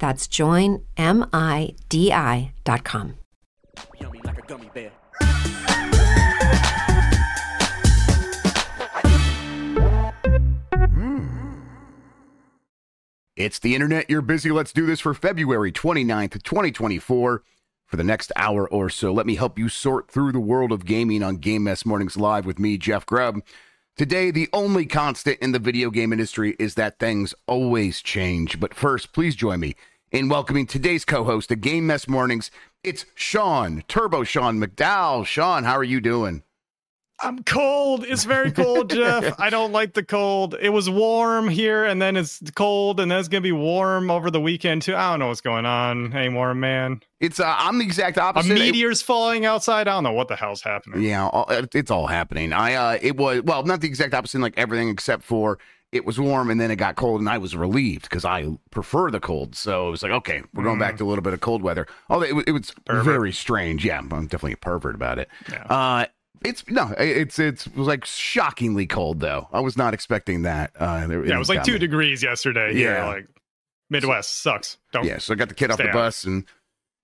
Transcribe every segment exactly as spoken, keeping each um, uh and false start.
That's join midi dot com. Yummy like a gummy bear. It's the internet, you're busy, let's do this for February twenty-ninth, twenty twenty-four. For the next hour or so, let me help you sort through the world of gaming on Game Mess Mornings Live with me, Jeff Grubb. Today, the only constant in the video game industry is that things always change. But first, please join me in welcoming today's co-host to Game Mess Mornings. It's Shawn Turbo Shawn McDowell. Shawn, how are you doing? I'm cold. It's very cold, Jeff. I don't like the cold. It was warm here, and then it's cold, and then it's going to be warm over the weekend, too. I don't know what's going on anymore, man. It's uh, I'm the exact opposite. A meteor's it, falling outside. I don't know what the hell's happening. Yeah, all, it's all happening. I uh, It was, well, not the exact opposite, like everything except for it was warm, and then it got cold, and I was relieved because I prefer the cold. So it was like, okay, we're going mm. back to a little bit of cold weather. Although it, it was pervert. Very strange. Yeah, I'm definitely a pervert about it. Yeah. Uh, It's no, it's it's it was like shockingly cold though. I was not expecting that. Uh, there, yeah, it was like two me. degrees yesterday. Yeah, like Midwest so, sucks. Don't yeah, so I got the kid off the out. bus, and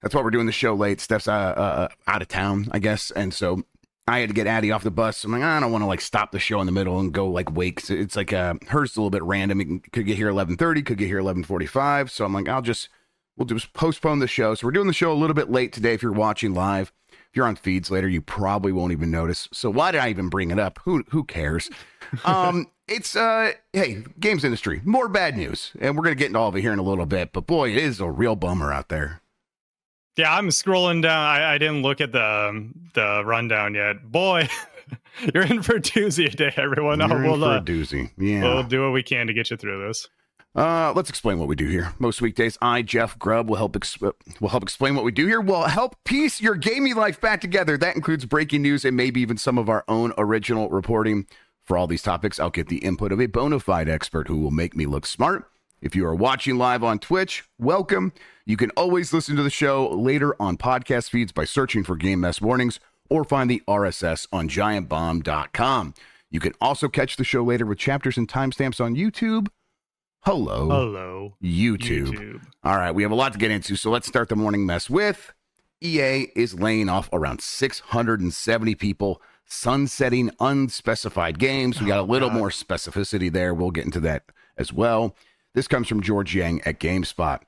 that's why we're doing the show late. Steph's uh, uh, out of town, I guess, and so I had to get Addie off the bus. I'm like, I don't want to like stop the show in the middle and go like wake. So it's like uh, hers is a little bit random. It could get here eleven thirty, could get here eleven forty-five. So I'm like, I'll just we'll just postpone the show. So we're doing the show a little bit late today. If you're watching live. You're on feeds later, you probably won't even notice. So why did I even bring it up? Who who cares? Um, it's, uh, hey, games industry, more bad news. And we're going to get into all of it here in a little bit. But boy, it is a real bummer out there. Yeah, I'm scrolling down. I, I didn't look at the the rundown yet. Boy, you're in for a doozy today, everyone. You're oh, we'll, in for uh, a doozy. Yeah. We'll do what we can to get you through this. Uh, let's explain what we do here. Most weekdays, I, Jeff Grubb, will help exp- will help explain what we do here. We'll help piece your gaming life back together. That includes breaking news and maybe even some of our own original reporting. For all these topics, I'll get the input of a bona fide expert who will make me look smart. If you are watching live on Twitch, welcome. You can always listen to the show later on podcast feeds by searching for Game Mess Mornings or find the R S S on giant bomb dot com. You can also catch the show later with chapters and timestamps on YouTube. Hello, Hello. YouTube. YouTube. All right, we have a lot to get into, so let's start the morning mess with E A is laying off around six hundred seventy people, sunsetting unspecified games. We got a little more specificity there. We'll get into that as well. This comes from George Yang at GameSpot.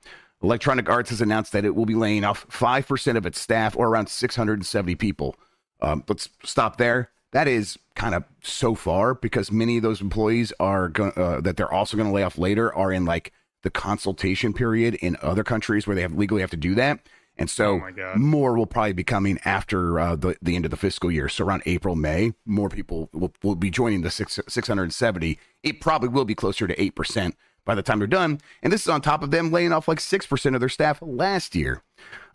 Electronic Arts has announced that it will be laying off five percent of its staff, or around six hundred seventy people. Um, let's stop there. That is kind of so far, because many of those employees are go- uh, that they're also going to lay off later are in like the consultation period in other countries where they have legally have to do that. And so oh more will probably be coming after uh, the, the end of the fiscal year. So around April, May, more people will, will be joining the six, six hundred seventy. It probably will be closer to eight percent by the time they're done. And this is on top of them laying off like six percent of their staff last year.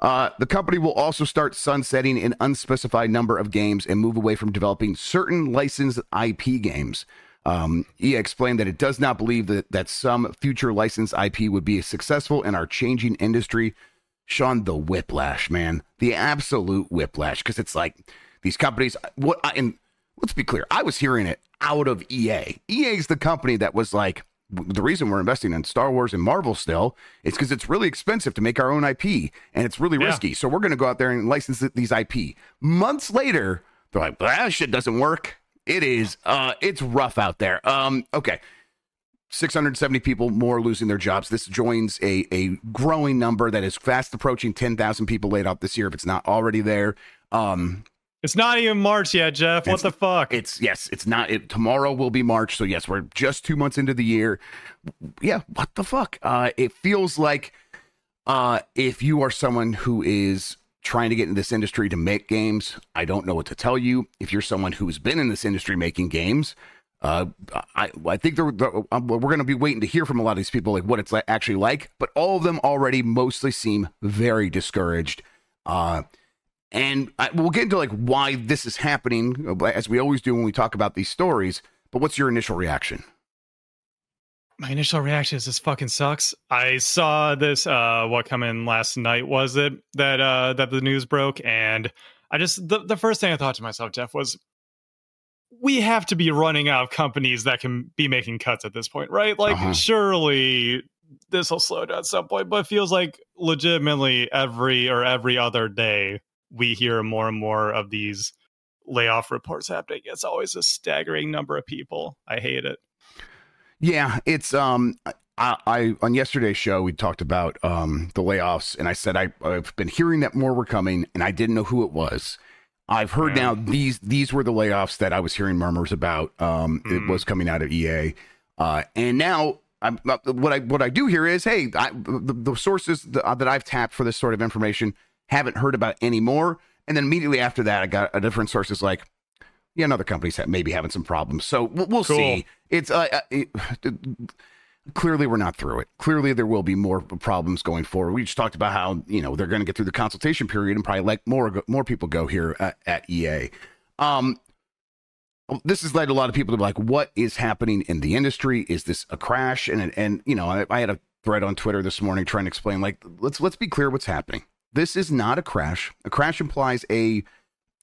Uh, the company will also start sunsetting an unspecified number of games and move away from developing certain licensed I P games. Um, E A explained that it does not believe that, that some future licensed I P would be successful in our changing industry. Shawn, the whiplash, man, the absolute whiplash, because it's like these companies. What I, and let's be clear, I was hearing it out of E A. E A is the company that was like, the reason we're investing in Star Wars and Marvel still is because it's really expensive to make our own I P, and it's really yeah. risky. So we're going to go out there and license these I P. Months later, they're like, that shit doesn't work. It is, uh, it's rough out there. Um, okay. six hundred seventy people more losing their jobs. This joins a, a growing number that is fast approaching ten thousand people laid off this year, if it's not already there. Um, it's not even March yet, Jeff. What the fuck? It's yes, it's not. It, tomorrow will be March. So yes, we're just two months into the year. Yeah. What the fuck? Uh, it feels like uh, if you are someone who is trying to get in this industry to make games, I don't know what to tell you. If you're someone who's been in this industry making games, Uh, I, I think they're, they're, um, we're going to be waiting to hear from a lot of these people, like what it's like, actually like, but all of them already mostly seem very discouraged. Uh, and I, we'll get into like why this is happening, as we always do when we talk about these stories. But what's your initial reaction? My initial reaction is this fucking sucks. I saw this, uh, what coming last night, was it that, uh, that the news broke? And I just, the, the first thing I thought to myself, Jeff, was, we have to be running out of companies that can be making cuts at this point, right? Like, uh-huh. surely this will slow down at some point, but it feels like legitimately every or every other day we hear more and more of these layoff reports happening. It's always a staggering number of people. I hate it. Yeah, it's um, I, I on yesterday's show, we talked about um the layoffs, and I said I, I've been hearing that more were coming, and I didn't know who it was. I've heard now these these were the layoffs that I was hearing murmurs about. Um, mm. It was coming out of E A, uh, and now I'm, what I what I do hear is, hey, I, the, the sources that I've tapped for this sort of information haven't heard about anymore. And then immediately after that, I got a different sources like, yeah, another company's maybe having some problems. So we'll, we'll cool. see. It's uh, it, clearly we're not through it. Clearly there will be more problems going forward. We just talked about how, you know, they're going to get through the consultation period and probably let more more people go here at, at E A. Um, this has led a lot of people to be like, what is happening in the industry? Is this a crash? And, and you know, I, I had a thread on Twitter this morning trying to explain, like, let's let's be clear what's happening. This is not a crash. A crash implies a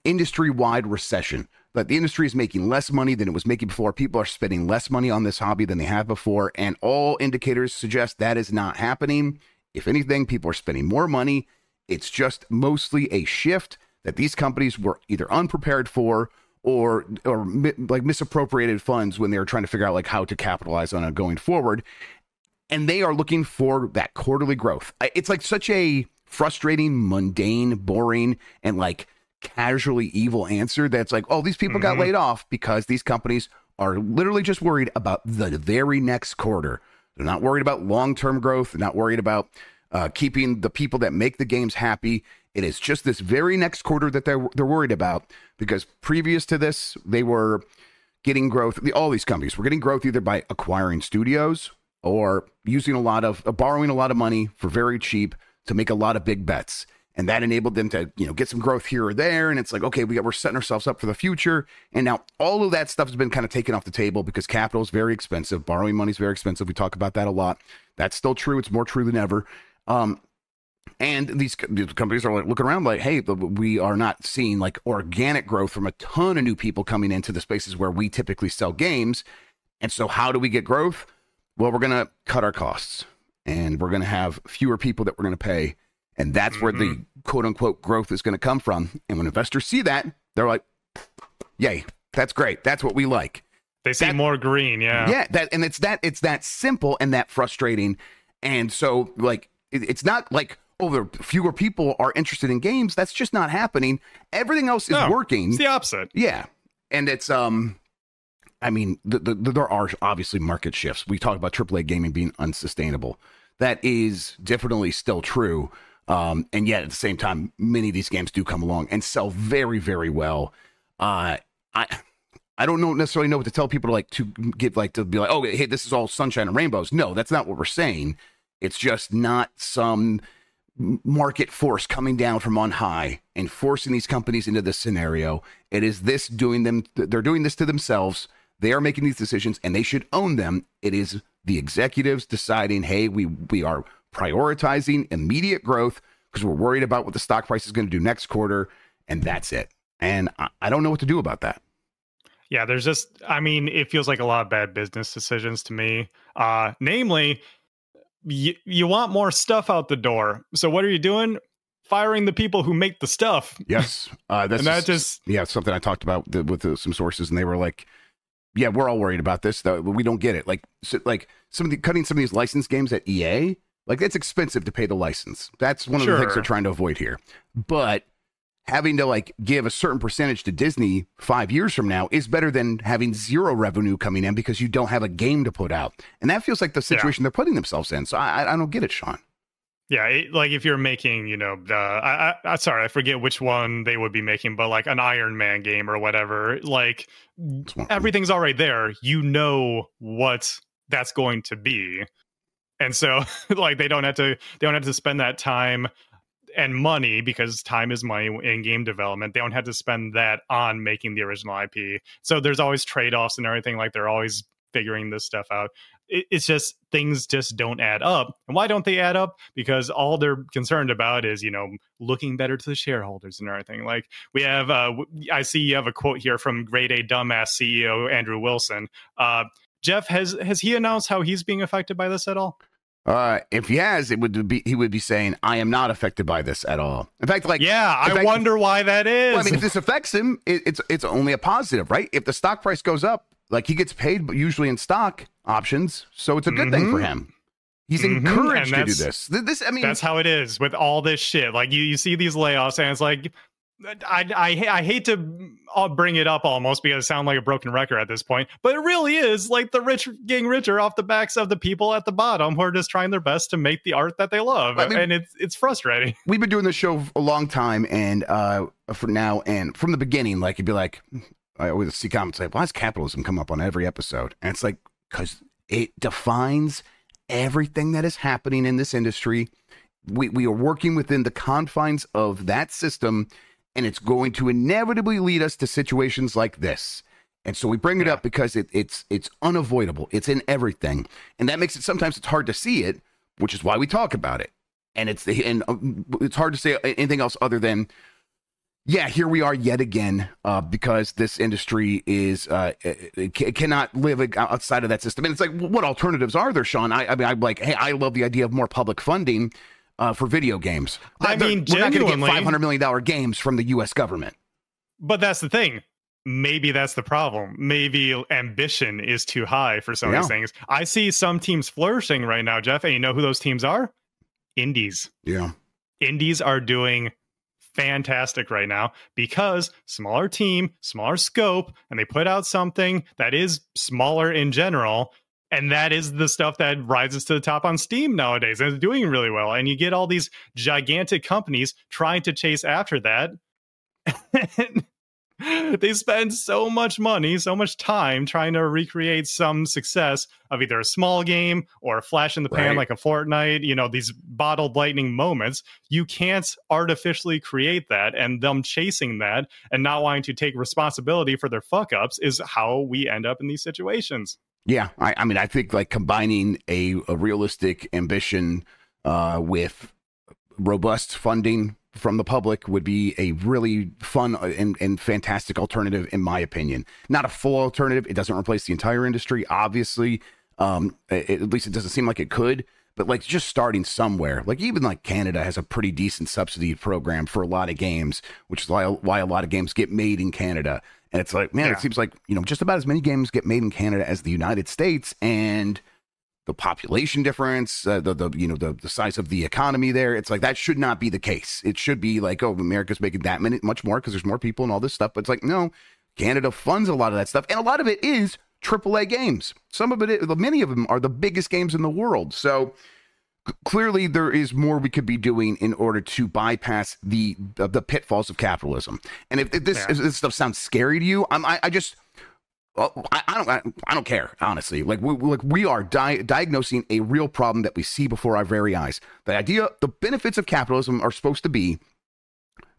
industry-wide recession. But the industry is making less money than it was making before. People are spending less money on this hobby than they have before. And all indicators suggest that is not happening. If anything, people are spending more money. It's just mostly a shift that these companies were either unprepared for or or mi- like misappropriated funds when they were trying to figure out like how to capitalize on it going forward. And they are looking for that quarterly growth. It's like such a frustrating, mundane, boring, and like casually evil answer that's like, oh, these people mm-hmm. got laid off because these companies are literally just worried about the very next quarter. They're not worried about long-term growth. They're not worried about uh, keeping the people that make the games happy. It is just this very next quarter that they're, they're worried about, because previous to this, they were getting growth. All these companies were getting growth either by acquiring studios or using a lot of uh, borrowing a lot of money for very cheap to make a lot of big bets. And that enabled them to, you know, get some growth here or there. And it's like, okay, we got, we're setting ourselves up for the future. And now all of that stuff has been kind of taken off the table because capital is very expensive. Borrowing money is very expensive. We talk about that a lot. That's still true. It's more true than ever. Um, and these, these companies are like looking around like, hey, we are not seeing like organic growth from a ton of new people coming into the spaces where we typically sell games. And so how do we get growth? Well, we're going to cut our costs, and we're going to have fewer people that we're going to pay. And that's where the quote unquote growth is going to come from. And when investors see that, they're like, yay, that's great. That's what we like. They see that, more green. Yeah. Yeah. That, and it's that, it's that simple and that frustrating. And so like, it, it's not like, oh, there are fewer people are interested in games. That's just not happening. Everything else is no, working. It's the opposite. Yeah. And it's, um, I mean, the, the, the, there are obviously market shifts. We talk about triple A gaming being unsustainable. That is definitely still true. Um, and yet at the same time, many of these games do come along and sell very, very well. Uh, I, I don't know necessarily know what to tell people to like, to get like, to be like, oh, hey, this is all sunshine and rainbows. No, that's not what we're saying. It's just not some market force coming down from on high and forcing these companies into this scenario. It is this doing them. They're doing this to themselves. They are making these decisions and they should own them. It is the executives deciding, hey, we, we are prioritizing immediate growth because we're worried about what the stock price is going to do next quarter, and that's it. And I, I don't know what to do about that. Yeah, there's just, I mean, it feels like a lot of bad business decisions to me. Uh, namely, y- you want more stuff out the door. So what are you doing? Firing the people who make the stuff. Yes. Uh, that's and just, that just, yeah, something I talked about with uh, some sources, and they were like, yeah, we're all worried about this, though. We don't get it. Like, so, like some of the cutting some of these licensed games at E A, like it's expensive to pay the license. That's one of sure. the things they're trying to avoid here. But having to like give a certain percentage to Disney five years from now is better than having zero revenue coming in because you don't have a game to put out. And that feels like the situation yeah. they're putting themselves in. So I, I don't get it, Shawn. Yeah, it, like if you're making, you know, uh, I, I, sorry, I forget which one they would be making, but like an Iron Man game or whatever, like everything's already there. You know what that's going to be. And so like they don't have to, they don't have to spend that time and money, because time is money in game development. They don't have to spend that on making the original I P. So there's always trade-offs and everything. Like they're always figuring this stuff out. It's just things just don't add up. And why don't they add up? Because all they're concerned about is, you know, looking better to the shareholders and everything. Like we have, uh, I see you have a quote here from grade A dumbass C E O Andrew Wilson. Uh, Jeff, has has he announced how he's being affected by this at all? Uh, if he has, it would be he would be saying, "I am not affected by this at all." In fact, like yeah, I fact, wonder why that is. Well, I mean, if this affects him, it, it's it's only a positive, right? If the stock price goes up, like he gets paid, but usually in stock options, so it's a good mm-hmm. thing for him. He's mm-hmm. encouraged to do this. This, I mean, that's how it is with all this shit. Like you, you see these layoffs, and it's like, I, I, I hate to bring it up almost because it sounds like a broken record at this point, but it really is like the rich getting richer off the backs of the people at the bottom who are just trying their best to make the art that they love, I mean, and it's it's frustrating. We've been doing this show a long time, and uh, for now and from the beginning, like you'd be like, I always see comments like, "Why does capitalism come up on every episode?" And it's like, because it defines everything that is happening in this industry. We we are working within the confines of that system, and it's going to inevitably lead us to situations like this. And so we bring it up because it, it's it's unavoidable. It's in everything, and that makes it sometimes it's hard to see it, which is why we talk about it. And it's and it's hard to say anything else other than, yeah, here we are yet again, uh, because this industry is uh, it, it cannot live outside of that system. And it's like, what alternatives are there, Shawn? I, I mean, I'm like, hey, I love the idea of more public funding uh, for video games. I They're, mean, we're not going to get five hundred million dollars games from the U S government. But that's the thing. Maybe that's the problem. Maybe ambition is too high for some yeah. of these things. I see some teams flourishing right now, Jeff, and you know who those teams are? Indies. Yeah, indies are doing fantastic right now because smaller team, smaller scope, and they put out something that is smaller in general, and that is the stuff that rises to the top on Steam nowadays and is doing really well. And you get all these gigantic companies trying to chase after that. They spend so much money, so much time trying to recreate some success of either a small game or a flash in the pan, right, like a Fortnite, you know, these bottled lightning moments. You can't artificially create that, and them chasing that and not wanting to take responsibility for their fuck ups is how we end up in these situations. Yeah. I, I mean, I think like combining a, a realistic ambition uh, with robust funding from the public would be a really fun and, and fantastic alternative, in my opinion. Not a full alternative. It doesn't replace the entire industry, obviously. Um, it, at least it doesn't seem like it could. But like just starting somewhere, like even like Canada has a pretty decent subsidy program for a lot of games, which is why, why a lot of games get made in Canada. And it's like, man, yeah. it seems like, you know, just about as many games get made in Canada as the United States, and the population difference, uh, the, the, you know, the, the size of the economy there. It's like, that should not be the case. It should be like, oh, America's making that many, much more because there's more people and all this stuff. But it's like, no, Canada funds a lot of that stuff. And a lot of it is triple A games. Some of it, is, many of them are the biggest games in the world. So c- clearly there is more we could be doing in order to bypass the, the, the pitfalls of capitalism. And if, if this, yeah. if this stuff sounds scary to you, I'm, I, I just, Well, I, I don't. I, I don't care, honestly. Like we, like we are di- diagnosing a real problem that we see before our very eyes. The idea, the benefits of capitalism are supposed to be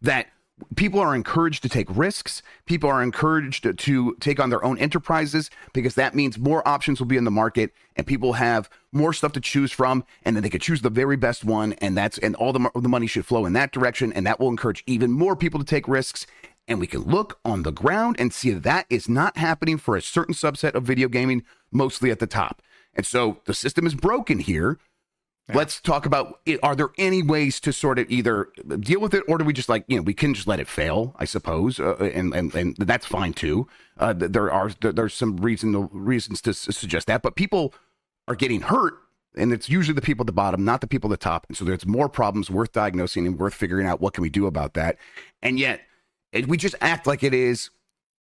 that people are encouraged to take risks. People are encouraged to, to take on their own enterprises because that means more options will be in the market and people have more stuff to choose from, and then they could choose the very best one. And that's and all the the money should flow in that direction, and that will encourage even more people to take risks. And we can look on the ground and see that, that is not happening for a certain subset of video gaming, mostly at the top. And so the system is broken here. Yeah. Let's talk about, are there any ways to sort of either deal with it, or do we just, like, you know, we can just let it fail, I suppose, uh, and, and and that's fine too. Uh, there are there, there's some reason reasons to suggest that, but people are getting hurt, and it's usually the people at the bottom, not the people at the top, and so there's more problems worth diagnosing and worth figuring out what can we do about that. And yet, it, we just act like it is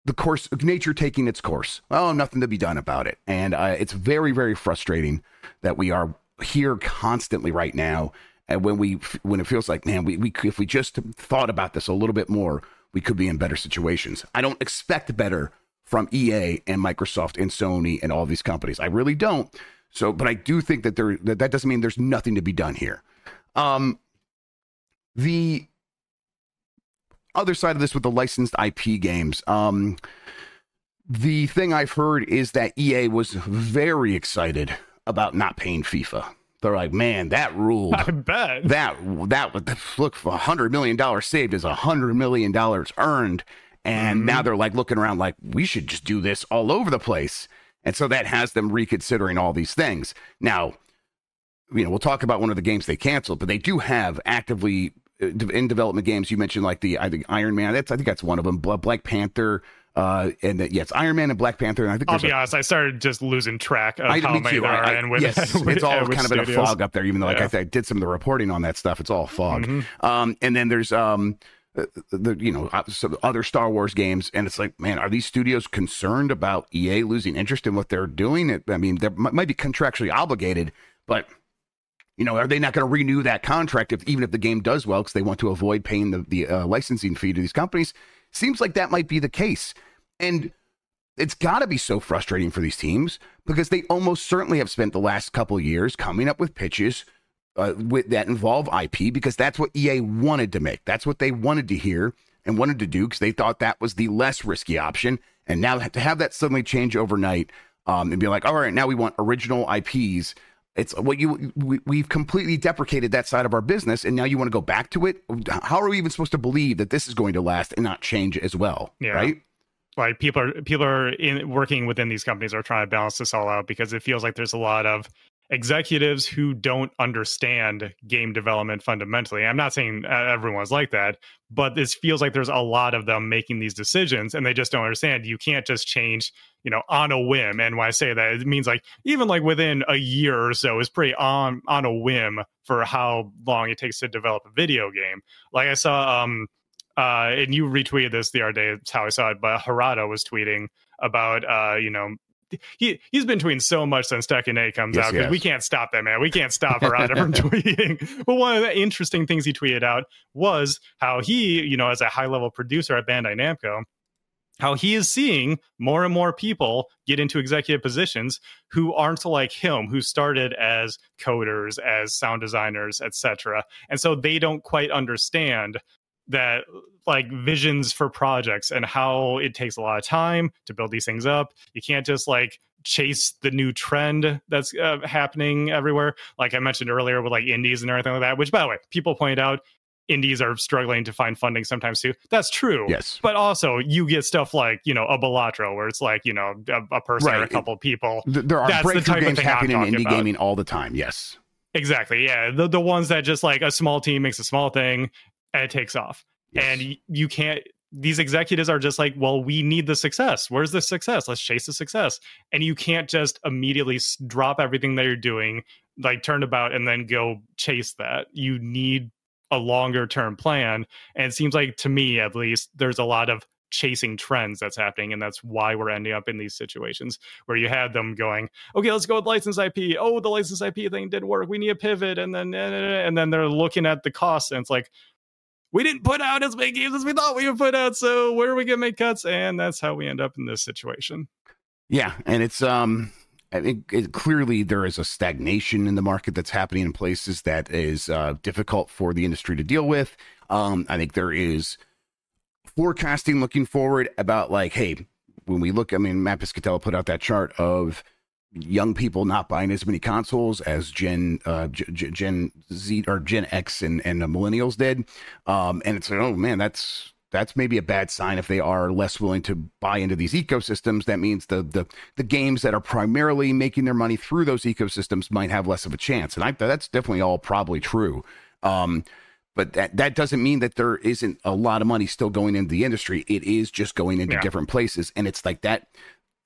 the course of nature taking its course. Well, nothing to be done about it, and uh, it's very, very frustrating that we are here constantly right now, and when we when it feels like, man, we, we if we just thought about this a little bit more, we could be in better situations. I don't expect better from E A and Microsoft and Sony and all these companies. I really don't. So, but I do think that there that, that doesn't mean there's nothing to be done here. Um, the other side of this with the licensed I P games, um, the thing I've heard is that E A was very excited about not paying FIFA. They're like, man, that ruled. I bet that that would look for a hundred million dollars saved is a hundred million dollars earned. And mm-hmm. now they're like looking around like, we should just do this all over the place. And so that has them reconsidering all these things. Now, you know, we'll talk about one of the games they canceled, but they do have actively in development games. You mentioned like the, I think Iron Man, that's, I think that's one of them, Black Panther, Uh, and that, yes, Iron Man and Black Panther. And I think I'll be a, honest, I started just losing track of I, how many there are. And with, yes, with, it's all uh, kind of studios. In a fog up there, even though, like yeah. I, th- I did some of the reporting on that stuff. It's all fog. Mm-hmm. Um, and then there's, um, the, the you know, some other Star Wars games. And it's like, man, are these studios concerned about E A losing interest in what they're doing? It, I mean, they might be contractually obligated, but, you know, are they not going to renew that contract if even if the game does well because they want to avoid paying the, the uh, licensing fee to these companies? Seems like that might be the case. And it's got to be so frustrating for these teams because they almost certainly have spent the last couple of years coming up with pitches uh, with, that involve I P because that's what E A wanted to make. That's what they wanted to hear and wanted to do because they thought that was the less risky option. And now to have that suddenly change overnight um, and be like, all right, now we want original I Ps. It's what you we, we've completely deprecated that side of our business, and now you want to go back to it? How are we even supposed to believe that this is going to last and not change as well? Yeah. Right. Like people are people are in, working within these companies are trying to balance this all out because it feels like there's a lot of executives who don't understand game development fundamentally. I'm not saying everyone's like that, but this feels like there's a lot of them making these decisions and they just don't understand. You can't just change, you know, on a whim. And when I say that, it means like even like within a year or so is pretty on on a whim for how long it takes to develop a video game. Like I saw. um Uh, and you retweeted this the other day. That's how I saw it. But Harada was tweeting about, uh, you know, he, he's been tweeting so much since Tekken eight comes yes, out. Because we can't stop that, man. We can't stop Harada from tweeting. But one of the interesting things he tweeted out was how he, you know, as a high-level producer at Bandai Namco, how he is seeing more and more people get into executive positions who aren't like him, who started as coders, as sound designers, et cetera. And so they don't quite understand that like visions for projects and how it takes a lot of time to build these things up. You can't just like chase the new trend that's uh, happening everywhere. Like I mentioned earlier with like indies and everything like that, which by the way, people point out indies are struggling to find funding sometimes too. That's true. Yes. But also you get stuff like, you know, a Bellatro where it's like, you know, a, a person right. or a couple of people. There are that's breakthrough the type games of thing happening in indie about. Gaming all the time. Yes, exactly. Yeah. The, the ones that just like a small team makes a small thing and it takes off. Yes. And you can't, these executives are just like, well, we need the success. Where's the success? Let's chase the success. And you can't just immediately drop everything that you're doing, like turn about and then go chase that. You need a longer term plan. And it seems like, to me at least, there's a lot of chasing trends that's happening, and that's why we're ending up in these situations where you have them going, okay, let's go with license I P. Oh, the license I P thing didn't work. We need a pivot. And then, and then they're looking at the cost and it's like, we didn't put out as many games as we thought we would put out, so where are we going to make cuts? And that's how we end up in this situation. Yeah, and it's um, I think it, clearly there is a stagnation in the market that's happening in places that is uh, difficult for the industry to deal with. Um, I think there is forecasting looking forward about like, hey, when we look, I mean, Matt Piscatella put out that chart of young people not buying as many consoles as Gen uh, G- Gen Z or Gen X and, and the millennials did. Um, and it's like, oh man, that's that's maybe a bad sign if they are less willing to buy into these ecosystems. That means the the the games that are primarily making their money through those ecosystems might have less of a chance. And I, that's definitely all probably true. Um, but that, that doesn't mean that there isn't a lot of money still going into the industry. It is just going into yeah. different places. And it's like that.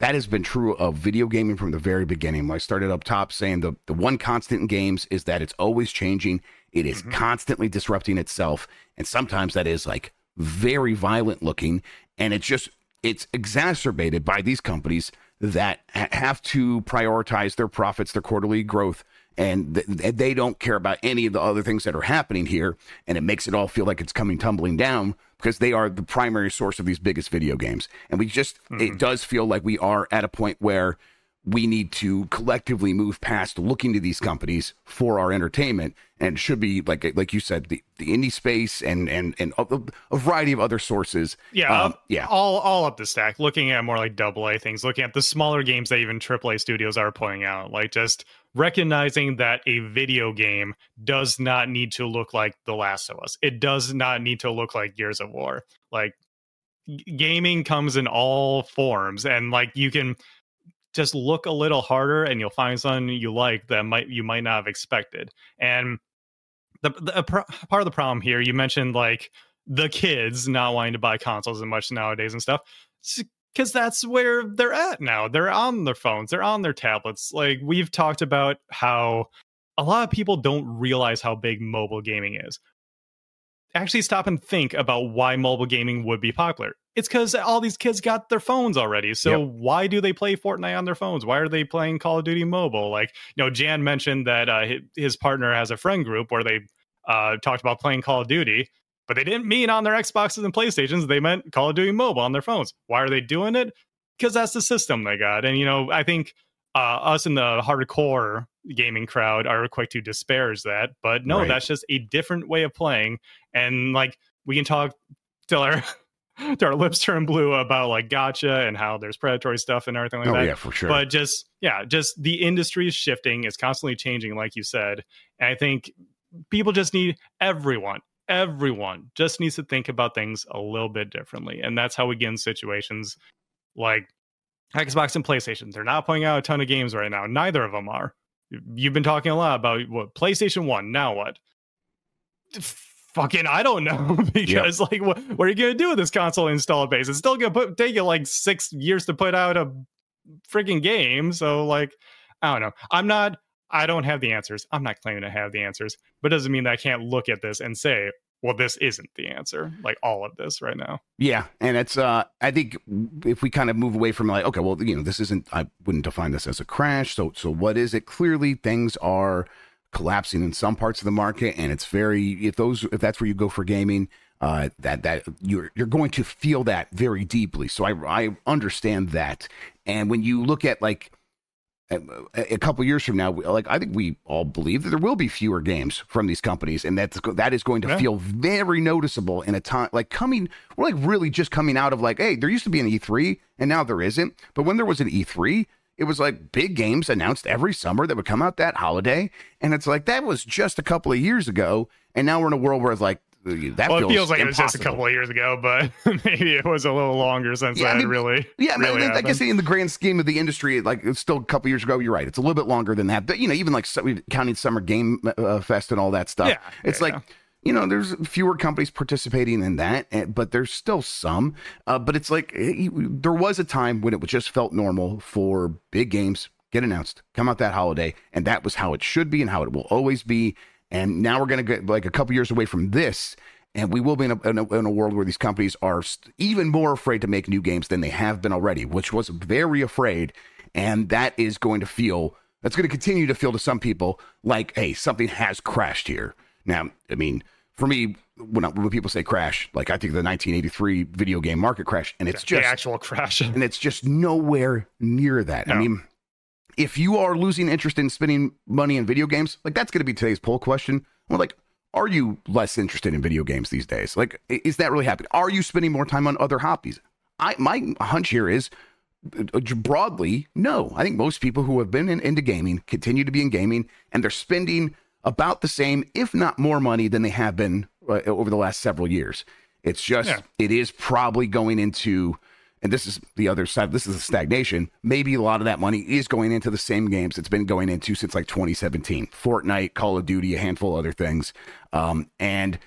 That has been true of video gaming from the very beginning. I started up top saying the, the one constant in games is that it's always changing. It is mm-hmm. constantly disrupting itself. And sometimes that is like very violent looking. And it's just, it's exacerbated by these companies that ha- have to prioritize their profits, their quarterly growth. And th- they don't care about any of the other things that are happening here. And it makes it all feel like it's coming tumbling down, because they are the primary source of these biggest video games. And we just, mm-hmm. it does feel like we are at a point where we need to collectively move past looking to these companies for our entertainment, and should be, like like you said, the, the indie space and and and a, a variety of other sources. Yeah, um, yeah, all all up the stack, looking at more like double A things, looking at the smaller games that even triple A studios are putting out, like just recognizing that a video game does not need to look like The Last of Us. It does not need to look like Gears of War. Like, gaming comes in all forms, and like you can just look a little harder and you'll find something you like that might you might not have expected. And the, the pro- part of the problem here, you mentioned like the kids not wanting to buy consoles as much nowadays and stuff, because that's where they're at now. They're on their phones, they're on their tablets. Like, we've talked about how a lot of people don't realize how big mobile gaming is. Actually stop and think about why mobile gaming would be popular. It's because all these kids got their phones already. So yep. why do they play Fortnite on their phones? Why are they playing Call of Duty Mobile? Like, you know, Jan mentioned that uh, his partner has a friend group where they uh, talked about playing Call of Duty, but they didn't mean on their Xboxes and PlayStations. They meant Call of Duty Mobile on their phones. Why are they doing it? Because that's the system they got. And, you know, I think uh, us in the hardcore gaming crowd are quick to disparage that. But no, right. that's just a different way of playing. And like, we can talk till our... to our lips turn blue about like gacha and how there's predatory stuff and everything like oh, that. Yeah, for sure. But just, yeah, just the industry is shifting. It's constantly changing, like you said. And I think people just need everyone, everyone just needs to think about things a little bit differently. And that's how we get in situations like Xbox and PlayStation. They're not putting out a ton of games right now. Neither of them are. You've been talking a lot about what PlayStation one. Now what? Fucking, I don't know, because yep. like, what, what are you going to do with this console install base? It's still going to take you like six years to put out a freaking game. So like, I don't know. I'm not, I don't have the answers. I'm not claiming to have the answers, but it doesn't mean that I can't look at this and say, well, this isn't the answer, like all of this right now. Yeah. And it's, uh, I think if we kind of move away from like, okay, well, you know, this isn't, I wouldn't define this as a crash. So, so what is it? Clearly things are collapsing in some parts of the market, and it's very, if those if that's where you go for gaming, uh that that you're you're going to feel that very deeply. So I I understand that. And when you look at like a, a couple years from now, like I think we all believe that there will be fewer games from these companies, and that's that is going to yeah. feel very noticeable in a time like coming we're like really just coming out of like, hey, there used to be an E three and now there isn't. But when there was an E three, it was like big games announced every summer that would come out that holiday. And it's like, that was just a couple of years ago. And now we're in a world where it's like, that well, feels, it feels like impossible. It was just a couple of years ago, but maybe it was a little longer since yeah, that I mean, really. Yeah, really I, mean, I guess in the grand scheme of the industry, like it's still a couple of years ago. You're right. It's a little bit longer than that. But, you know, even like so, counting Summer Game uh, Fest and all that stuff. Yeah, it's yeah, like, yeah. you know, there's fewer companies participating in that, but there's still some. Uh, but it's like it, there was a time when it just felt normal for big games get announced, come out that holiday, and that was how it should be and how it will always be. And now we're going to get like a couple years away from this, and we will be in a, in a, in a world where these companies are even more afraid to make new games than they have been already, which was very afraid. And that is going to feel, that's going to continue to feel to some people like, hey, something has crashed here. Now, I mean, for me, when, I, when people say crash, like I think the nineteen eighty-three video game market crash, and it's yeah, just the actual crash, and it's just nowhere near that. No. I mean, if you are losing interest in spending money in video games, like that's going to be today's poll question. Well, like, are you less interested in video games these days? Like, is that really happening? Are you spending more time on other hobbies? I my hunch here is broadly no. I think most people who have been in, into gaming continue to be in gaming, and they're spending about the same, if not more money than they have been uh, over the last several years. It's just, yeah. it is probably going into, and this is the other side, this is a stagnation. Maybe a lot of that money is going into the same games it's been going into since like twenty seventeen. Fortnite, Call of Duty, a handful of other things. Um, and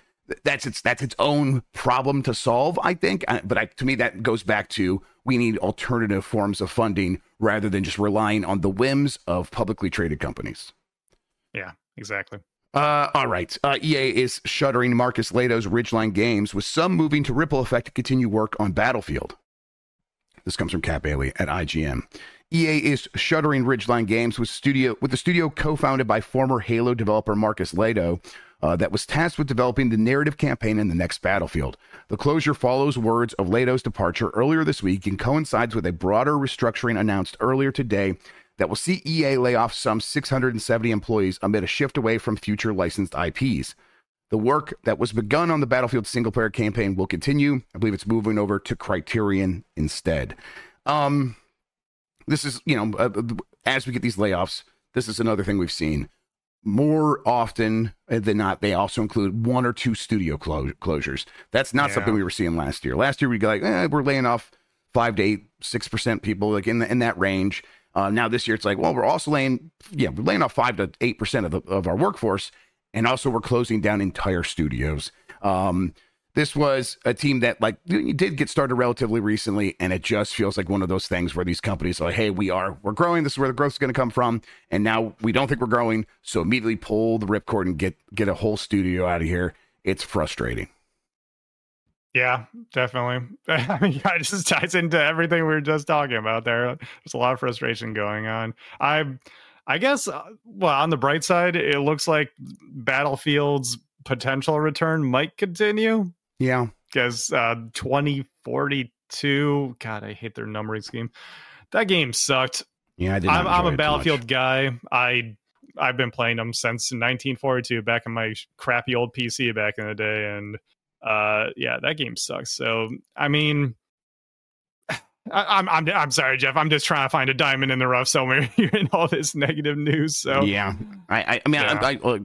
that's its that's its own problem to solve, I think. But I, to me, that goes back to we need alternative forms of funding rather than just relying on the whims of publicly traded companies. Yeah, exactly. Uh, all right. Uh, E A is shuttering Marcus Leto's Ridgeline Games, with some moving to Ripple Effect to continue work on Battlefield. This comes from Cat Bailey at I G N. E A is shuttering Ridgeline Games with studio with the studio co-founded by former Halo developer Marcus Leto, uh, that was tasked with developing the narrative campaign in the next Battlefield. The closure follows words of Leto's departure earlier this week and coincides with a broader restructuring announced earlier today that will see E A lay off some six hundred seventy employees amid a shift away from future licensed I Ps. The work that was begun on the Battlefield single-player campaign will continue. I believe it's moving over to Criterion instead. Um, this is, you know, uh, as we get these layoffs, this is another thing we've seen. More often than not, they also include one or two studio clo- closures. That's not yeah. something we were seeing last year. Last year, we got like, eh, we're laying off five to eight, six percent people, like in the, in that range. Uh, now this year, it's like, well, we're also laying, yeah, we're laying off five to eight percent of the, of our workforce. And also, we're closing down entire studios. Um, this was a team that, like, you did get started relatively recently, and it just feels like one of those things where these companies are like, "Hey, we are, we're growing. This is where the growth is going to come from." And now we don't think we're growing, so immediately pull the ripcord and get get a whole studio out of here. It's frustrating. Yeah, definitely. I mean, yeah, this ties into everything we were just talking about. There, there's a lot of frustration going on. I. I guess, well, on the bright side, it looks like Battlefield's potential return might continue. Yeah. Because uh, twenty forty-two, God, I hate their numbering scheme. That game sucked. Yeah, I did. I'm, I'm a Battlefield guy. I, I've been playing them since nineteen forty-two, back in my crappy old P C back in the day. And uh, yeah, that game sucks. So, I mean... I, I'm I'm I'm sorry, Jeff. I'm just trying to find a diamond in the rough somewhere here in all this negative news. So yeah, I I, I mean yeah. I, I, look,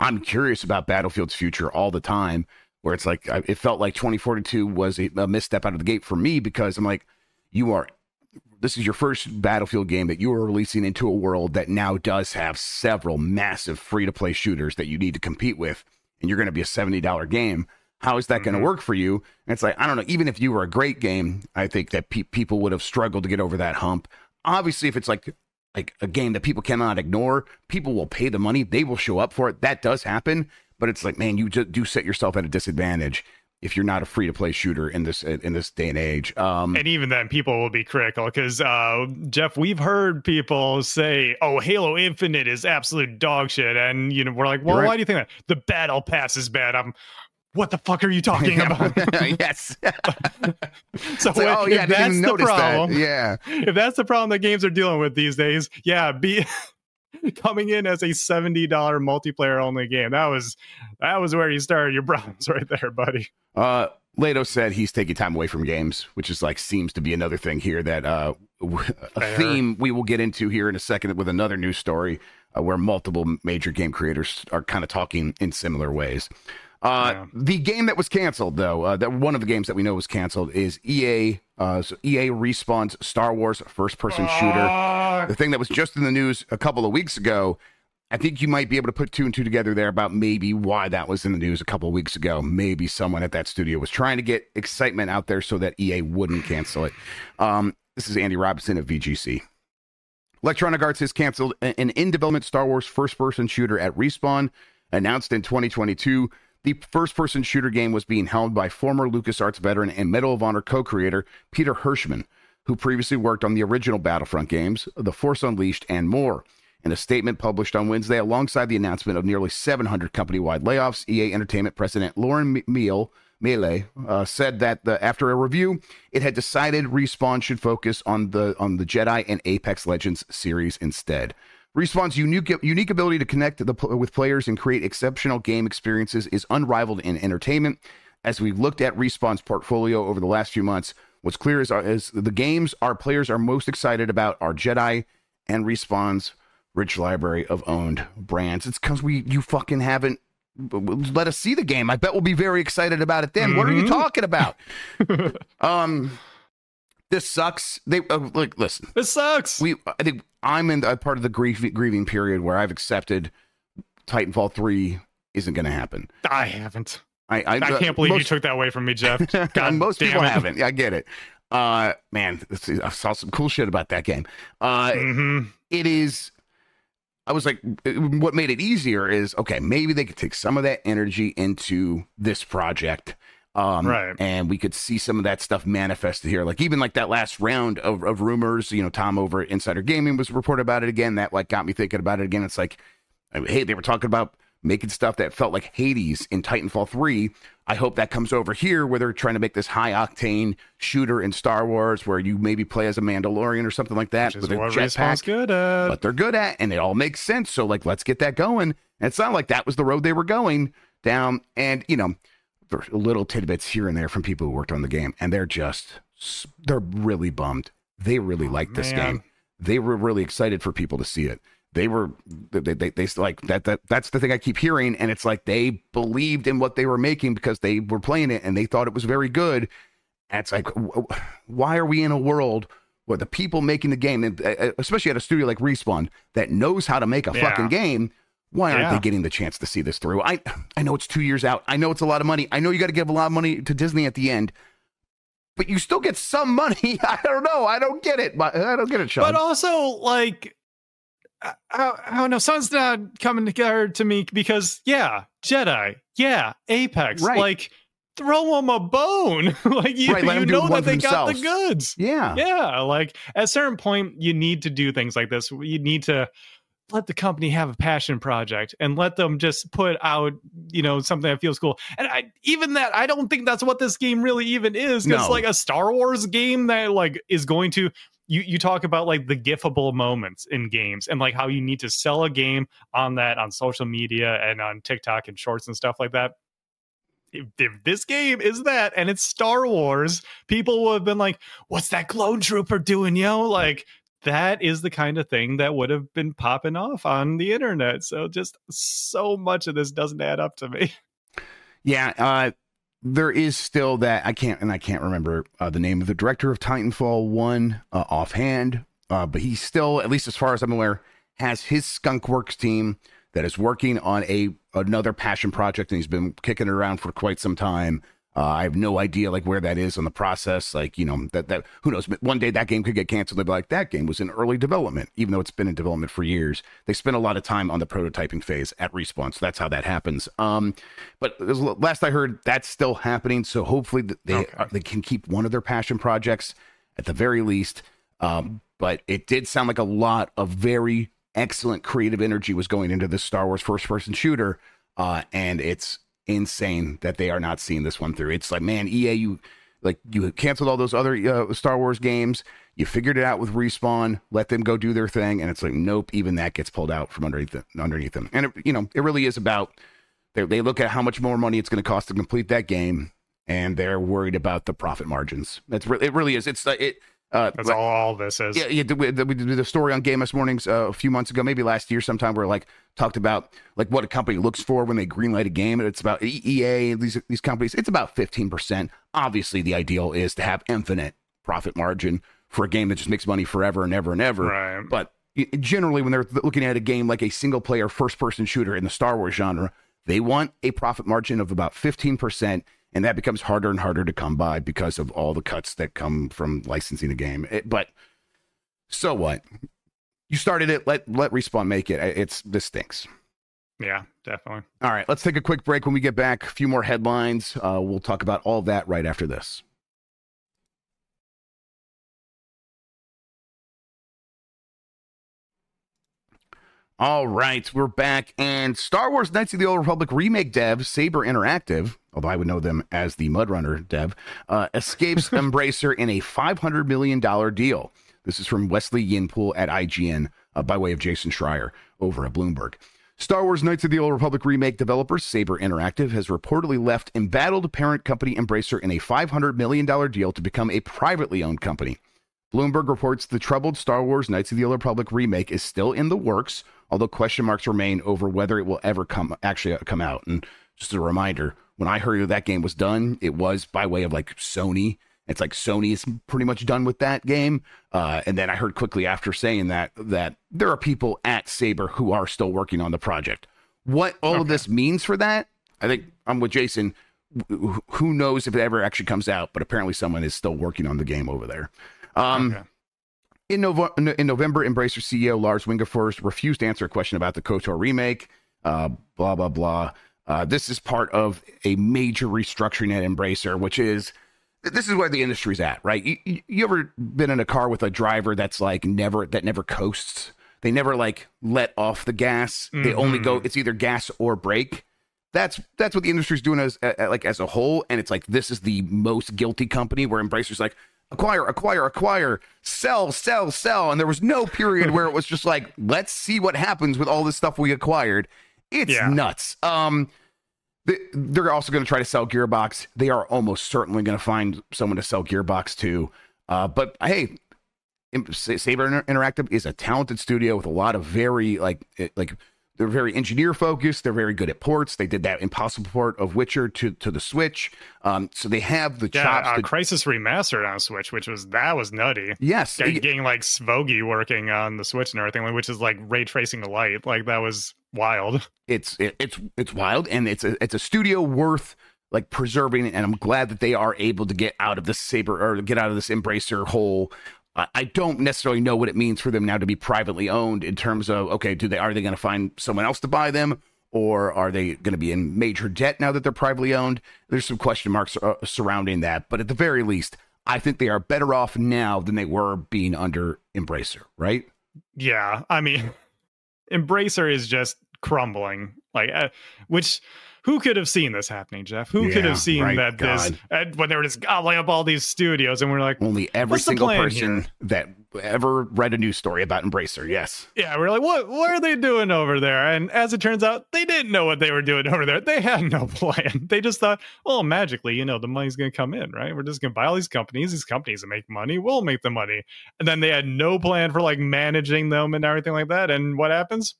I'm curious about Battlefield's future all the time. Where it's like I, it felt like twenty forty-two was a, a misstep out of the gate for me, because I'm like, you are this is your first Battlefield game that you are releasing into a world that now does have several massive free to play shooters that you need to compete with, and you're going to be a seventy dollar game. How is that mm-hmm. going to work for you? And it's like, I don't know, even if you were a great game, I think that pe- people would have struggled to get over that hump. Obviously, if it's like like a game that people cannot ignore, people will pay the money. They will show up for it. That does happen. But it's like, man, you do, do set yourself at a disadvantage if you're not a free-to-play shooter in this in this day and age. Um, and even then, people will be critical because, uh, Jeff, we've heard people say, oh, Halo Infinite is absolute dog shit. And, you know, we're like, well, right. why do you think that? The battle pass is bad. I'm What the fuck are you talking about? yes. so, so if, oh, yeah, if that's the problem, that. yeah. If that's the problem that games are dealing with these days, yeah, be coming in as a seventy dollar multiplayer only game. That was that was where you started your problems right there, buddy. Uh, Leto said he's taking time away from games, which is like seems to be another thing here that uh, a Fair. theme we will get into here in a second with another news story uh, where multiple major game creators are kind of talking in similar ways. Uh, yeah. The game that was canceled, though, uh, that one of the games that we know was canceled is E A. Uh, so E A Respawn's Star Wars first-person uh, shooter. The thing that was just in the news a couple of weeks ago. I think you might be able to put two and two together there about maybe why that was in the news a couple of weeks ago. Maybe someone at that studio was trying to get excitement out there so that E A wouldn't cancel it. Um, this is Andy Robinson of V G C. Electronic Arts has canceled an in-development Star Wars first-person shooter at Respawn, announced in twenty twenty-two. The first-person shooter game was being held by former LucasArts veteran and Medal of Honor co-creator Peter Hirschman, who previously worked on the original Battlefront games, The Force Unleashed, and more. In a statement published on Wednesday, alongside the announcement of nearly seven hundred company-wide layoffs, E A Entertainment president Lauren Miele uh, said that the, after a review, it had decided Respawn should focus on the on the Jedi and Apex Legends series instead. Respawn's unique, unique ability to connect the, with players and create exceptional game experiences is unrivaled in entertainment. As we've looked at Respawn's portfolio over the last few months, what's clear is, is the games our players are most excited about are Jedi and Respawn's rich library of owned brands. It's because we you fucking haven't let us see the game. I bet we'll be very excited about it then. Mm-hmm. What are you talking about? um, this sucks. They uh, like listen. This sucks. We I think I'm in a part of the grief, grieving period where I've accepted Titanfall three isn't going to happen. I haven't. I I, I can't uh, believe most, you took that away from me, Jeff. God, most people it. haven't. Yeah, I get it. Uh, man, I saw some cool shit about that game. Uh, mm-hmm. it is. I was like, what made it easier is, okay, maybe they could take some of that energy into this project. Um, right. And we could see some of that stuff manifested here. Like even like that last round of, of rumors, you know, Tom over at Insider Gaming was reported about it again. That like got me thinking about it again. It's like, hey, they were talking about making stuff that felt like Hades in Titanfall three. I hope that comes over here where they're trying to make this high octane shooter in Star Wars where you maybe play as a Mandalorian or something like that. Which with is what Respawn's good at. But they're good at, and it all makes sense. So like, let's get that going. And it's not like that was the road they were going down. And you know, there's little tidbits here and there from people who worked on the game, and they're just, they're really bummed. They really oh, liked this man. game. They were really excited for people to see it. They were, they, they, they like that, that, that's the thing I keep hearing. And it's like, they believed in what they were making because they were playing it and they thought it was very good. And it's like, why are we in a world where the people making the game, especially at a studio like Respawn that knows how to make a yeah. fucking game, why aren't yeah. they getting the chance to see this through? I, I know it's two years out. I know it's a lot of money. I know you got to give a lot of money to Disney at the end, but you still get some money. I don't know. I don't get it. I don't get it, Shawn. But also like, I, I don't know. Something's not coming together to me because, yeah, Jedi, yeah, Apex, right. like throw them a bone. like you, right, you know that they themselves. got the goods. Yeah, yeah. Like at a certain point, you need to do things like this. You need to let the company have a passion project and let them just put out, you know, something that feels cool. And I, even that, I don't think that's what this game really even is. No. It's like a Star Wars game that like is going to. You you talk about like the gifable moments in games and like how you need to sell a game on that on social media and on TikTok and shorts and stuff like that. If, if this game is that and it's Star Wars, people would have been like, what's that clone trooper doing? Yo, like that is the kind of thing that would have been popping off on the internet. So just so much of this doesn't add up to me. Yeah. Uh, There is still that I can't and I can't remember uh, the name of the director of Titanfall one uh, offhand, uh, but he still, at least as far as I'm aware, has his Skunkworks team that is working on a another passion project, and he's been kicking it around for quite some time. Uh, I have no idea like where that is on the process. Like you know that that who knows? One day that game could get canceled. They'd be like, that game was in early development, even though it's been in development for years. They spent a lot of time on the prototyping phase at Respawn, so that's how that happens. Um, but last I heard, that's still happening. So hopefully they okay. uh, they can keep one of their passion projects at the very least. Um, but it did sound like a lot of very excellent creative energy was going into this Star Wars first-person shooter, uh, and it's. Insane that they are not seeing this one through. It's like, man, E A, you like you canceled all those other uh, Star Wars games. You figured it out with Respawn, let them go do their thing, and it's like, nope, even that gets pulled out from underneath the, underneath them. And it, you know, it really is about they they look at how much more money it's going to cost to complete that game, and they're worried about the profit margins. That's really it. Really is. It's like it. Uh, That's like, all this is. Yeah, yeah. We, we did the story on Game Mess Mornings uh, a few months ago, maybe last year sometime, where like talked about like what a company looks for when they greenlight a game, and it's about E A and these these companies. It's about fifteen percent. Obviously, the ideal is to have infinite profit margin for a game that just makes money forever and ever and ever. Right. But generally, when they're looking at a game like a single player first person shooter in the Star Wars genre, they want a profit margin of about fifteen percent. And that becomes harder and harder to come by because of all the cuts that come from licensing the game. It, but so what? You started it. Let let Respawn make it. It's this stinks. Yeah, definitely. All right, let's take a quick break. When we get back, a few more headlines. Uh, we'll talk about all that right after this. All right, we're back, and Star Wars Knights of the Old Republic remake dev Saber Interactive, although I would know them as the Mudrunner dev, uh, escapes Embracer in a five hundred million dollars deal. This is from Wesley Yinpool at I G N, uh, by way of Jason Schreier over at Bloomberg. Star Wars Knights of the Old Republic remake developer Saber Interactive has reportedly left embattled parent company Embracer in a five hundred million dollars deal to become a privately owned company. Bloomberg reports the troubled Star Wars Knights of the Old Republic remake is still in the works, although question marks remain over whether it will ever come actually come out. And just a reminder, when I heard that game was done, it was by way of like Sony. It's like Sony is pretty much done with that game. Uh, and then I heard quickly after saying that, that there are people at Saber who are still working on the project. What all okay. of this means for that, I think I'm with Jason. Who knows if it ever actually comes out, but apparently someone is still working on the game over there. Um, okay. in, Novo- in November, Embracer C E O Lars Wingefors refused to answer a question about the KOTOR remake, uh, blah, blah, blah. Uh, this is part of a major restructuring at Embracer, which is, this is where the industry's at, right? You, you, you ever been in a car with a driver that's like never, that never coasts? They never like let off the gas. Mm-hmm. They only go, it's either gas or brake. That's that's what the industry's doing as uh, like as a whole, and it's like this is the most guilty company where Embracer's like acquire, acquire, acquire, sell, sell, sell, and there was no period where it was just like let's see what happens with all this stuff we acquired. It's yeah. nuts. Um, they, they're also going to try to sell Gearbox. They are almost certainly going to find someone to sell Gearbox to. Uh, but hey, Saber Interactive is a talented studio with a lot of very like like. They're very engineer focused. They're very good at ports. They did that impossible port of Witcher to, to the Switch. Um, so they have the yeah, chops. Uh, to... Crisis Remastered on Switch, which was that was nutty. Yes, Get, it... getting like Svogi working on the Switch and everything, which is like ray tracing light. Like that was wild. It's it, it's it's wild, and it's a, it's a studio worth like preserving. And I'm glad that they are able to get out of this Saber or get out of this Embracer hole. I don't necessarily know what it means for them now to be privately owned in terms of, okay, do they, are they going to find someone else to buy them, or are they going to be in major debt now that they're privately owned? There's some question marks uh, surrounding that, but at the very least, I think they are better off now than they were being under Embracer, right? Yeah. I mean, Embracer is just crumbling, like, uh, which, who could have seen this happening, Jeff? Who yeah, could have seen right, that God. this, uh, when they were just gobbling up all these studios, and we're like, only every single person here? that ever read a news story about Embracer. Yes. Yeah. We're like, what, what are they doing over there? And as it turns out, they didn't know what they were doing over there. They had no plan. They just thought, oh, magically, you know, the money's going to come in, right? We're just going to buy all these companies. These companies that make money, we'll make the money. And then they had no plan for like managing them and everything like that. And what happens?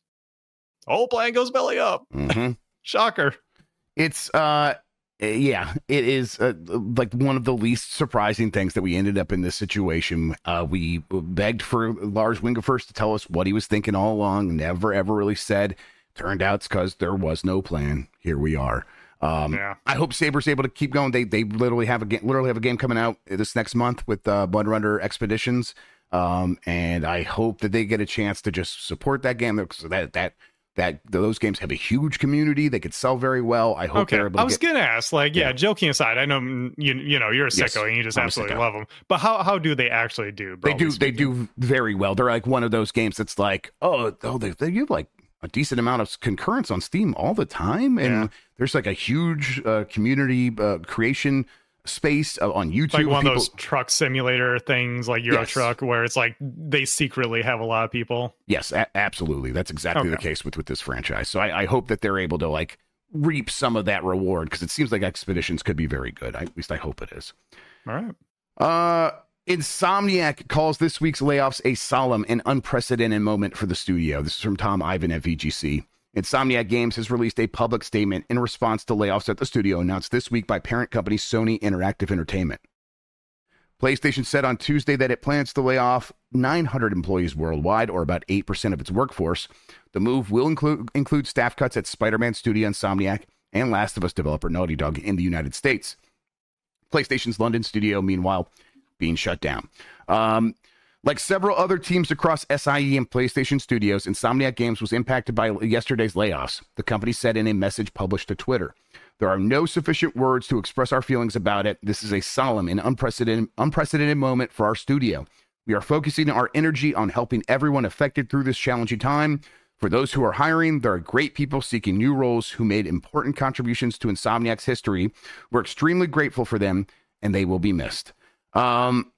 The whole plan goes belly up. Mm-hmm. Shocker. It's, uh, yeah, it is uh, like one of the least surprising things that we ended up in this situation. Uh, we begged for Lars Wingefors to tell us what he was thinking all along. Never, ever really said. Turned out it's because there was no plan. Here we are. Um, yeah. I hope Saber's able to keep going. They they literally have a game, literally have a game coming out this next month with uh, Mudrunner Expeditions. Um, and I hope that they get a chance to just support that game. So that that. That those games have a huge community. They could sell very well. I hope okay. they're able to I was get, gonna ask, like, yeah, yeah, joking aside, I know you you know you're a sicko yes, and you just I'm absolutely love them. But how how do they actually do? They do speaking? they do very well. They're like one of those games that's like, oh, oh they they give like a decent amount of concurrence on Steam all the time, and yeah. there's like a huge uh, community uh, creation space uh, on YouTube. Like one people... of those truck simulator things, like Euro yes. Truck, where it's like they secretly have a lot of people. Yes, a- absolutely. That's exactly okay. the case with, with this franchise. So I, I hope that they're able to like reap some of that reward, because it seems like Expeditions could be very good. I, at least I hope it is. All right. Uh, Insomniac calls this week's layoffs a solemn and unprecedented moment for the studio. This is from Tom Ivan at V G C. Insomniac Games has released a public statement in response to layoffs at the studio announced this week by parent company Sony Interactive Entertainment. PlayStation said on Tuesday that it plans to lay off nine hundred employees worldwide, or about eight percent of its workforce. The move will include, include staff cuts at Spider-Man Studio Insomniac and Last of Us developer Naughty Dog in the United States. PlayStation's London studio, meanwhile, being shut down. Um... Like several other teams across S I E and PlayStation Studios, Insomniac Games was impacted by yesterday's layoffs, the company said in a message published to Twitter. There are no sufficient words to express our feelings about it. This is a solemn and unprecedented, unprecedented moment for our studio. We are focusing our energy on helping everyone affected through this challenging time. For those who are hiring, there are great people seeking new roles who made important contributions to Insomniac's history. We're extremely grateful for them, and they will be missed. Um...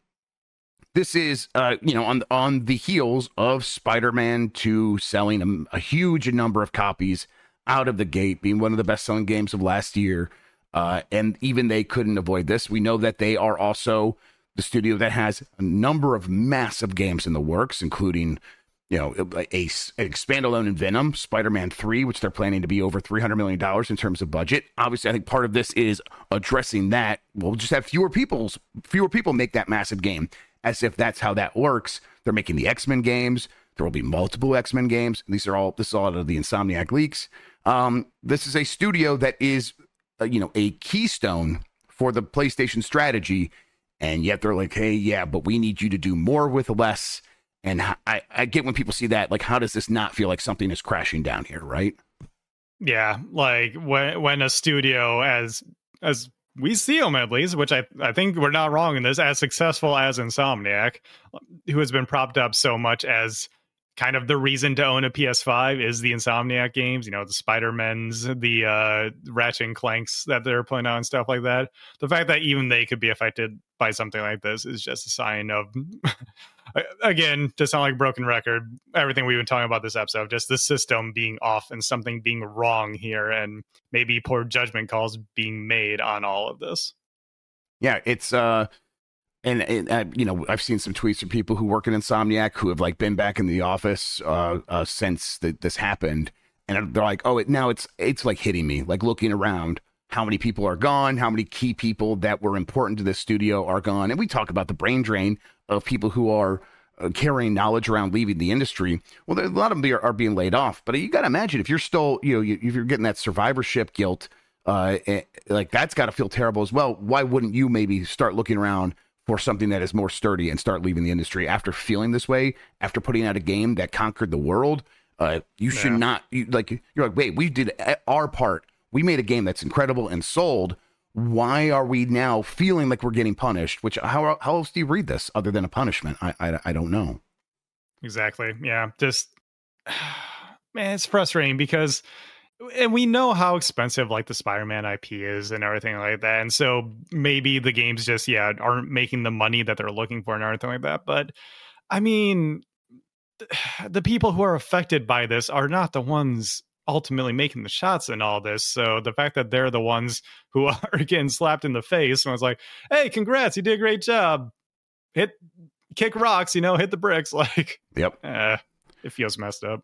This is, uh, you know, on on the heels of Spider-Man two selling a, a huge number of copies out of the gate, being one of the best-selling games of last year, uh, and even they couldn't avoid this. We know that they are also the studio that has a number of massive games in the works, including, you know, a, a, a standalone in Venom, Spider-Man three, which they're planning to be over three hundred million dollars in terms of budget. Obviously, I think part of this is addressing that. We'll just have fewer people's, fewer people make that massive game, as if that's how that works. They're making the X-Men games. There will be multiple X-Men games. These are all, this is all out of the Insomniac leaks. Um, this is a studio that is, uh, you know, a keystone for the PlayStation strategy. And yet they're like, hey, yeah, but we need you to do more with less. And I, I get when people see that, like, how does this not feel like something is crashing down here, right? Yeah, like when when a studio, as as we see them at least, which I, I think we're not wrong in this, as successful as Insomniac, who has been propped up so much as kind of the reason to own a P S five is the Insomniac games, you know, the Spider-Mans, the uh, Ratchet and Clanks that they're putting out and stuff like that. The fact that even they could be affected by something like this is just a sign of, again, to sound like a broken record, everything we've been talking about this episode, just the system being off and something being wrong here and maybe poor judgment calls being made on all of this. Yeah, it's... uh. And, and uh, you know, I've seen some tweets from people who work in Insomniac who have like been back in the office uh, uh, since th- this happened, and they're like, "Oh, it, now it's it's like hitting me." Like looking around, how many people are gone? How many key people that were important to this studio are gone? And we talk about the brain drain of people who are uh, carrying knowledge around leaving the industry. Well, there, a lot of them are, are being laid off, but you got to imagine if you're still, you know, you, if you're getting that survivorship guilt, uh, it, like that's got to feel terrible as well. Why wouldn't you maybe start looking around for something that is more sturdy and start leaving the industry after feeling this way, after putting out a game that conquered the world? Uh, you yeah. should not you, like, you're like, wait, we did our part. We made a game that's incredible and sold. Why are we now feeling like we're getting punished? Which how, how else do you read this other than a punishment? I, I, I don't know. Exactly. Yeah. Just, man, it's frustrating because, and we know how expensive like the Spider-Man I P is and everything like that. And so maybe the games just, yeah, aren't making the money that they're looking for and everything like that. But I mean, the people who are affected by this are not the ones ultimately making the shots in all this. So the fact that they're the ones who are getting slapped in the face and was like, hey, congrats, you did a great job. Hit, kick rocks, you know, hit the bricks. Like, yep. Eh, it feels messed up.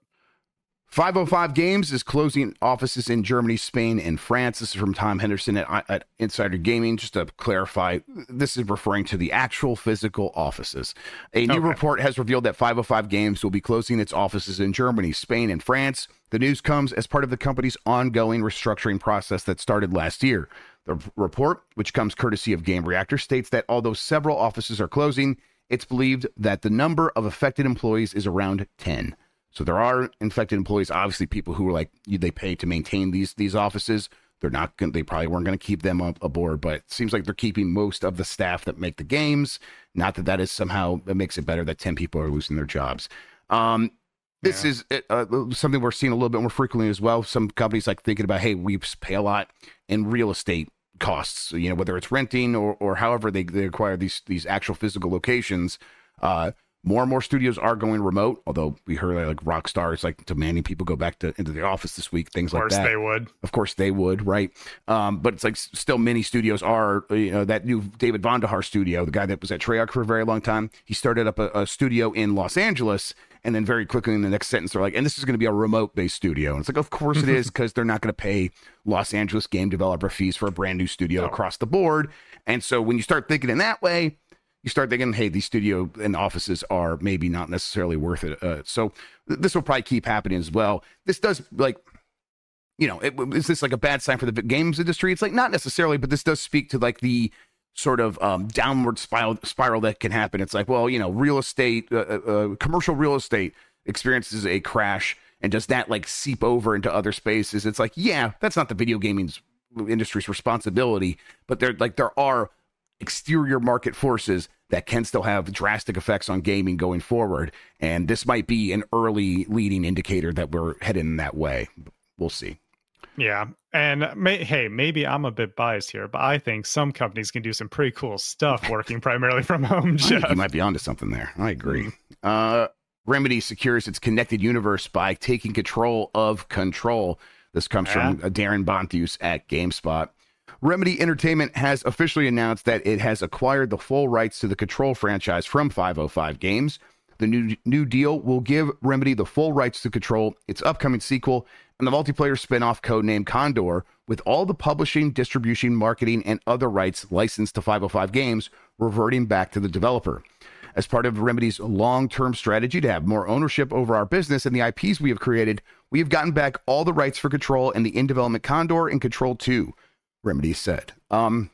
five oh five Games is closing offices in Germany, Spain, and France. This is from Tom Henderson at, at Insider Gaming. Just to clarify, this is referring to the actual physical offices. A new okay. report has revealed that five oh five Games will be closing its offices in Germany, Spain, and France. The news comes as part of the company's ongoing restructuring process that started last year. The report, which comes courtesy of Game Reactor, states that although several offices are closing, it's believed that the number of affected employees is around ten. So there are infected employees, obviously people who are like, they pay to maintain these, these offices. They're not going to, they probably weren't going to keep them up aboard, but it seems like they're keeping most of the staff that make the games. Not that that is somehow, it makes it better that ten people are losing their jobs. Um, this yeah. is uh, something we're seeing a little bit more frequently as well. Some companies like thinking about, hey, we pay a lot in real estate costs, you know, whether it's renting or, or however they, they acquire these, these actual physical locations. Uh, More and more studios are going remote, although we heard like Rockstar is like demanding people go back to into the office this week, things like that. Of course they would. Of course they would, right? Um, but it's like still many studios are, you know, that new David Vonderhaar studio, the guy that was at Treyarch for a very long time, he started up a, a studio in Los Angeles, and then very quickly in the next sentence, they're like, and this is going to be a remote-based studio. And it's like, of course it is, because they're not going to pay Los Angeles game developer fees for a brand new studio no. across the board. And so when you start thinking in that way, you start thinking, hey, these studio and offices are maybe not necessarily worth it. Uh, so th- this will probably keep happening as well. This does, like, you know, it, is this like a bad sign for the games industry? It's like not necessarily, but this does speak to like the sort of um, downward spiral, spiral that can happen. It's like, well, you know, real estate, uh, uh, commercial real estate experiences a crash, and does that like seep over into other spaces? It's like, yeah, that's not the video gaming industry's responsibility, but there, like, there are exterior market forces that can still have drastic effects on gaming going forward. And this might be an early leading indicator that we're heading that way. We'll see. Yeah. And may, hey, maybe I'm a bit biased here, but I think some companies can do some pretty cool stuff working primarily from home. Jeff, you might be onto something there. I agree. Uh, Remedy secures its connected universe by taking control of control. This comes yeah. from Darren Bontheus at GameSpot. Remedy Entertainment has officially announced that it has acquired the full rights to the Control franchise from five oh five Games. The new new deal will give Remedy the full rights to Control, its upcoming sequel, and the multiplayer spin-off codenamed Condor, with all the publishing, distribution, marketing, and other rights licensed to five oh five Games reverting back to the developer. As part of Remedy's long-term strategy to have more ownership over our business and the I Ps we have created, we have gotten back all the rights for Control and the in-development Condor and Control two, Remedy said. Um,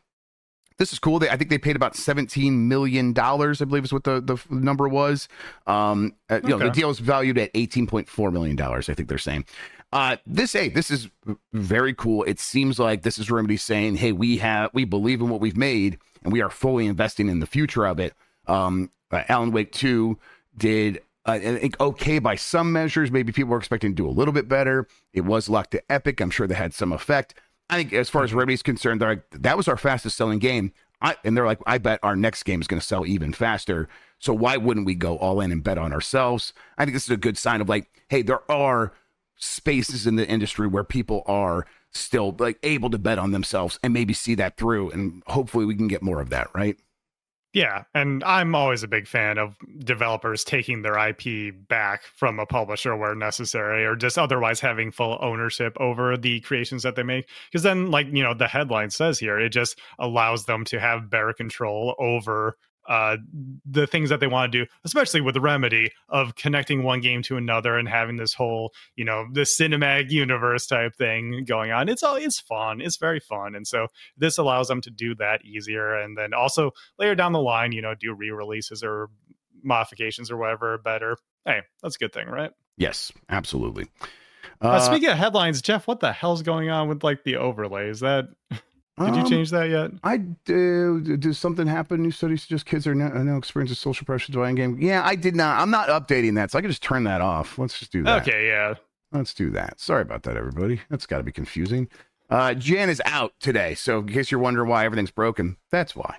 this is cool. They, I think they paid about seventeen million dollars, I believe is what the, the number was. Um, uh, okay. You know, the deal is valued at eighteen point four million dollars, I think they're saying. Uh, this, hey, this is very cool. It seems like this is Remedy saying, hey, we have, we believe in what we've made, and we are fully investing in the future of it. Um, uh, Alan Wake two did uh, I think okay by some measures. Maybe people were expecting to do a little bit better. It was locked to Epic. I'm sure that had some effect. I think as far as Remedy's concerned, they're like, that was our fastest selling game. I, and they're like, I bet our next game is going to sell even faster. So why wouldn't we go all in and bet on ourselves? I think this is a good sign of like, hey, there are spaces in the industry where people are still like able to bet on themselves and maybe see that through. And hopefully we can get more of that, right? Yeah, and I'm always a big fan of developers taking their I P back from a publisher where necessary, or just otherwise having full ownership over the creations that they make. Because then, like, you know, the headline says here, it just allows them to have better control over uh, the things that they want to do, especially with the Remedy of connecting one game to another and having this whole, you know, the cinematic universe type thing going on. It's all, it's fun. It's very fun. And so this allows them to do that easier. And then also later down the line, you know, do re-releases or modifications or whatever better. Hey, that's a good thing, right? Yes, absolutely. Uh, uh, speaking of headlines, Jeff, what the hell's going on with like the overlay? Is that... Did um, you change that yet? I do. Uh, Does something happen? New studies suggest kids are no, no experience with social pressure to buy in game. Yeah, I did not. I'm not updating that, so I can just turn that off. Let's just do that. Okay, yeah. Let's do that. Sorry about that, everybody. That's got to be confusing. Uh, Jan is out today, so in case you're wondering why everything's broken, that's why.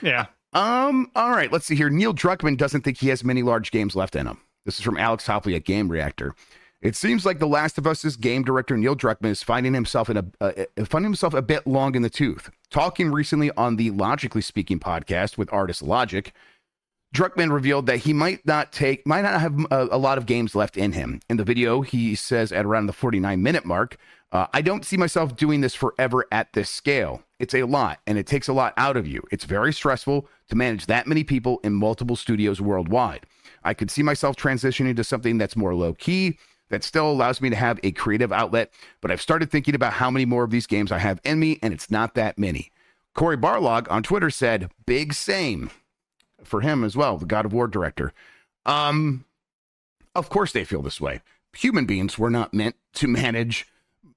Yeah. Um. All right, let's see here. Neil Druckmann doesn't think he has many large games left in him. This is from Alex Hopley at Game Reactor. It seems like The Last of Us's game director Neil Druckmann is finding himself in a uh, finding himself a bit long in the tooth. Talking recently on the Logically Speaking podcast with artist Logic, Druckmann revealed that he might not take might not have a, a lot of games left in him. In the video, he says at around the forty-nine minute mark, uh, "I don't see myself doing this forever at this scale. It's a lot, and it takes a lot out of you. It's very stressful to manage that many people in multiple studios worldwide. I could see myself transitioning to something that's more low key." That still allows me to have a creative outlet, but I've started thinking about how many more of these games I have in me, and it's not that many. Corey Barlog on Twitter said, big same for him as well, the God of War director. Um, of course they feel this way. Human beings were not meant to manage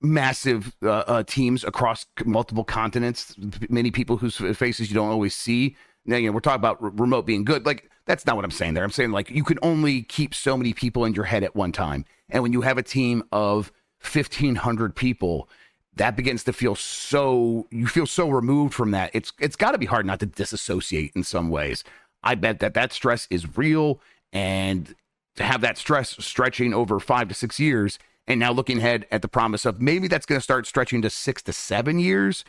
massive uh, uh, teams across multiple continents, many people whose faces you don't always see. Now, you know, we're talking about re- remote being good. Like, that's not what I'm saying there. I'm saying, like, you can only keep so many people in your head at one time. And when you have a team of fifteen hundred people, that begins to feel so, you feel so removed from that. It's It's got to be hard not to disassociate in some ways. I bet that that stress is real. And to have that stress stretching over five to six years, and now looking ahead at the promise of maybe that's going to start stretching to six to seven years,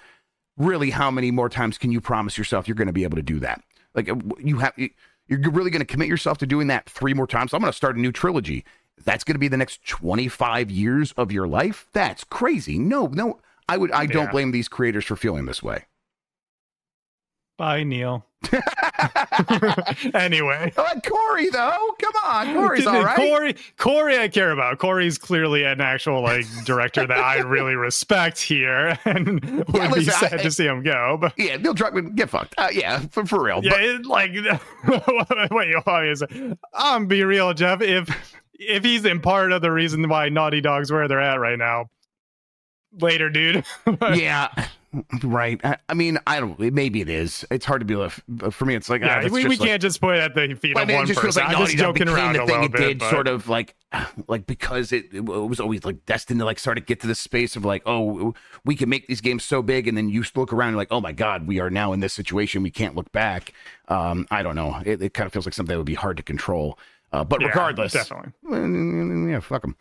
really, how many more times can you promise yourself you're going to be able to do that? Like, you have, you're really going to commit yourself to doing that three more times. So I'm going to start a new trilogy. That's going to be the next twenty-five years of your life. That's crazy. No, no, I would, I yeah. don't blame these creators for feeling this way. Bye, Neil. Anyway, oh, Corey though, come on, Corey's all right. Corey, Corey, I care about. Corey's clearly an actual like director that I really respect here, and yeah, would listen, be sad I, to see him go. But yeah, Neil Druckmann, get fucked. Uh, yeah, for, for real. Yeah, but... it, like wait, you I'm be real, Jeff. If if he's in part of the reason why Naughty Dog's where they're at right now, later, dude. Yeah. Right. I, I mean, I don't. Maybe it is. It's hard to be left. For me, it's like yeah, ah, we, we like, can't just put it at the feet well, of I mean, one just person. Like I'm just joking around the a thing little it bit, did but... sort of like, like because it, it was always like destined to like sort of get to this space of like, oh, we can make these games so big, and then you look around and like, oh my God, we are now in this situation. We can't look back. Um, I don't know. It, it kind of feels like something that would be hard to control. Uh, but yeah, regardless, definitely. Yeah, fuck them.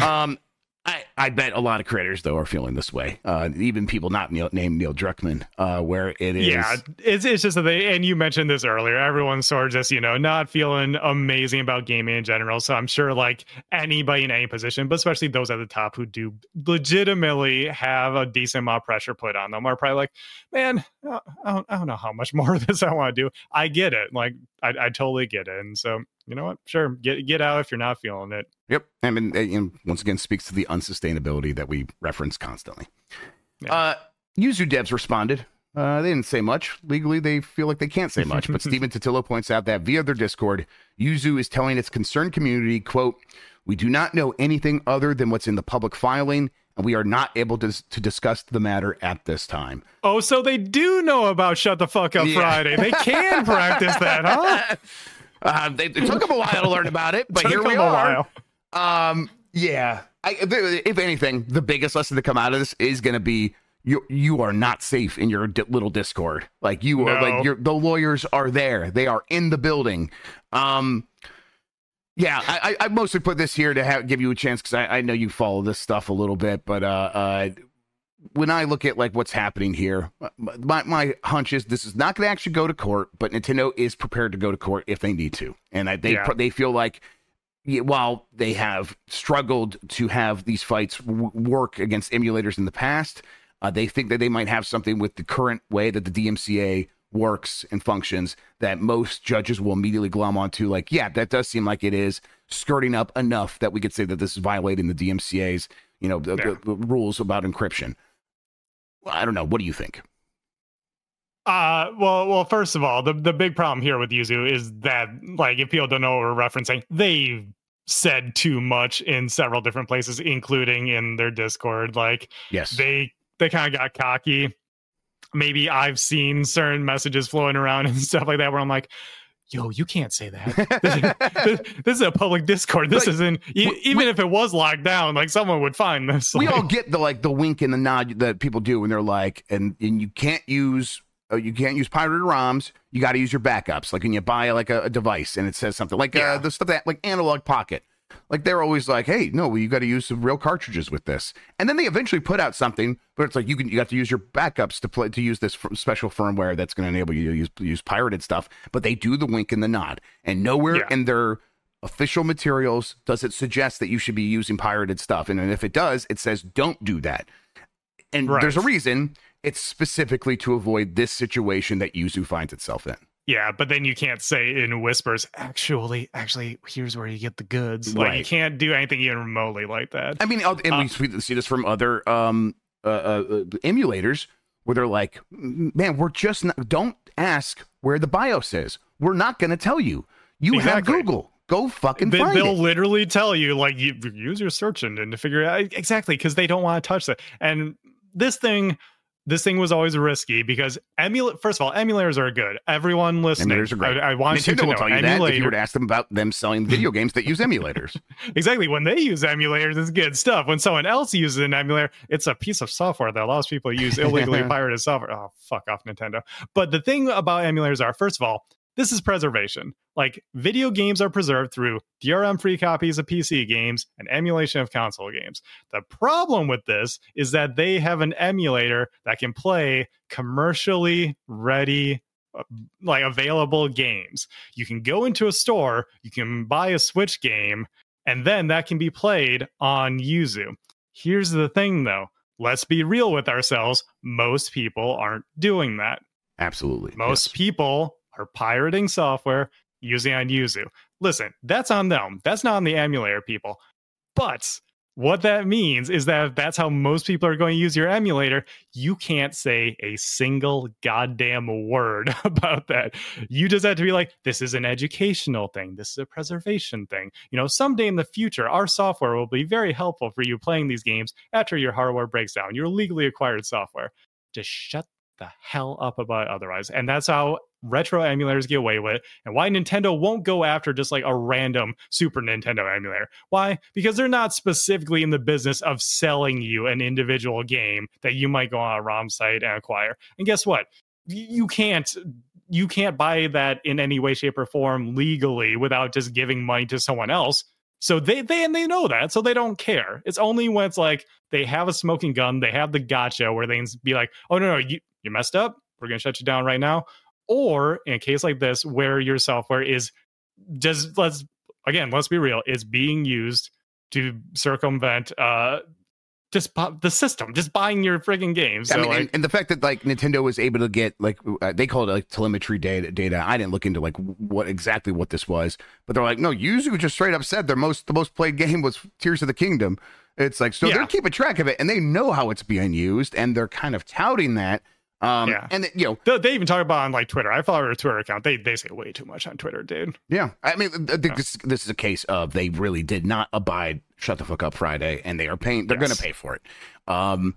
Um, I. I bet a lot of creators, though, are feeling this way. Uh, even people not Neil, named Neil Druckmann, uh, where it is. Yeah, it's, it's just that they, and you mentioned this earlier, everyone's sort of just, you know, not feeling amazing about gaming in general. So I'm sure like anybody in any position, but especially those at the top who do legitimately have a decent amount of pressure put on them are probably like, man, I don't, I don't know how much more of this I want to do. I get it. Like, I, I totally get it. And so, you know what? Sure. Get get out if you're not feeling it. Yep. I mean, and once again, speaks to the unsustainability that we reference constantly. Yeah. Uh, user devs responded. Uh, they didn't say much. Legally, they feel like they can't say much. But Steven Totillo points out that via their Discord, Yuzu is telling its concerned community, quote, we do not know anything other than what's in the public filing, and we are not able to, to discuss the matter at this time. Oh, so they do know about Shut the Fuck Up yeah. Friday. They can practice that, huh? Uh, they, it took them a while to learn about it, but here we are. Um, yeah. I, if anything, the biggest lesson to come out of this is going to be you. You are not safe in your di- little Discord. Like you no. are. Like your the lawyers are there. They are in the building. Um, yeah. I, I mostly put this here to have, give you a chance because I, I know you follow this stuff a little bit, but uh, uh, when I look at like what's happening here, my, my hunch is this is not going to actually go to court, but Nintendo is prepared to go to court if they need to. And I, they, yeah. they feel like while they have struggled to have these fights w- work against emulators in the past, uh, they think that they might have something with the current way that the D M C A works and functions that most judges will immediately glom onto. Like, yeah, that does seem like it is skirting up enough that we could say that this is violating the D M C A's, you know, the, yeah. the, the rules about encryption. I don't know. What do you think? Uh, well, well, first of all, the, the big problem here with Yuzu is that, like, if people don't know what we're referencing, they've said too much in several different places, including in their Discord. Like, yes, they they kind of got cocky. Maybe I've seen certain messages flowing around and stuff like that where I'm like, yo, you can't say that. This, is, this is a public Discord. This like, isn't e- we, even we, if it was locked down, like someone would find this. We like, all get the like the wink and the nod that people do when they're like, and and you can't use uh, you can't use pirated ROMs. You got to use your backups. Like when you buy like a, a device and it says something like yeah. uh, the stuff that like Analog Pocket. Like they're always like, hey, no, well, you got to use some real cartridges with this. And then they eventually put out something, but it's like you can you got to use your backups to play to use this f- special firmware that's going to enable you to use use pirated stuff. But they do the wink and the nod, and nowhere yeah. in their official materials does it suggest that you should be using pirated stuff. And, and if it does, it says don't do that. And right. there's a reason. It's specifically to avoid this situation that Yuzu finds itself in. Yeah, but then you can't say in whispers, actually, actually, here's where you get the goods. Like, right. you can't do anything even remotely like that. I mean, and um, we see this from other um, uh, uh, emulators where they're like, man, we're just not, don't ask where the BIOS is. We're not going to tell you. You exactly. have Google. Go fucking they, find they'll it. They'll literally tell you, like, you, use your search engine to figure it out. Exactly, because they don't want to touch that. And this thing... This thing was always risky because emulate. First of all, emulators are good. Everyone listening, emulators are great. I, I want Nintendo you to will know. Tell you emulator- that if you were to ask them about them selling video games that use emulators. Exactly. When they use emulators, it's good stuff. When someone else uses an emulator, it's a piece of software that allows people to use illegally pirated software. Oh, fuck off, Nintendo. But the thing about emulators are, first of all, this is preservation. Like, video games are preserved through D R M-free copies of P C games and emulation of console games. The problem with this is that they have an emulator that can play commercially ready, like, available games. You can go into a store, you can buy a Switch game, and then that can be played on Yuzu. Here's the thing, though. Let's be real with ourselves. Most people aren't doing that. Absolutely. Most yes. people... are pirating software using on Yuzu. Listen, that's on them. That's not on the emulator people. But what that means is that if that's how most people are going to use your emulator, you can't say a single goddamn word about that. You just have to be like, this is an educational thing. This is a preservation thing. You know, someday in the future, our software will be very helpful for you playing these games after your hardware breaks down, your legally acquired software. Just shut the hell up about it otherwise. And that's how retro emulators get away with it, and why Nintendo won't go after just like a random Super Nintendo emulator. Why? Because they're not specifically in the business of selling you an individual game that you might go on a ROM site and acquire. And guess what? You can't you can't buy that in any way, shape, or form legally without just giving money to someone else. So they they and they know that, so they don't care. It's only when it's like they have a smoking gun, they have the gotcha where they can be like, oh no no you you messed up, we're gonna shut you down right now. Or in a case like this where your software is just, let's again let's be real, it's being used to circumvent uh just the system, just buying your friggin' games. So, I mean, like, and, and the fact that like Nintendo was able to get like uh, they call it like telemetry data. Data. I didn't look into like what exactly what this was, but they're like, no, Yuzu just straight up said their most the most played game was Tears of the Kingdom. It's like, so yeah. They're keeping track of it and they know how it's being used and they're kind of touting that. Um, yeah. And you know, they, they even talk about on like Twitter. I follow their Twitter account. They they say way too much on Twitter, dude. Yeah, I mean, th- th- yeah. This, this is a case of they really did not abide. Shut the fuck up, Friday, and they are paying. They're yes. going to pay for it. Um,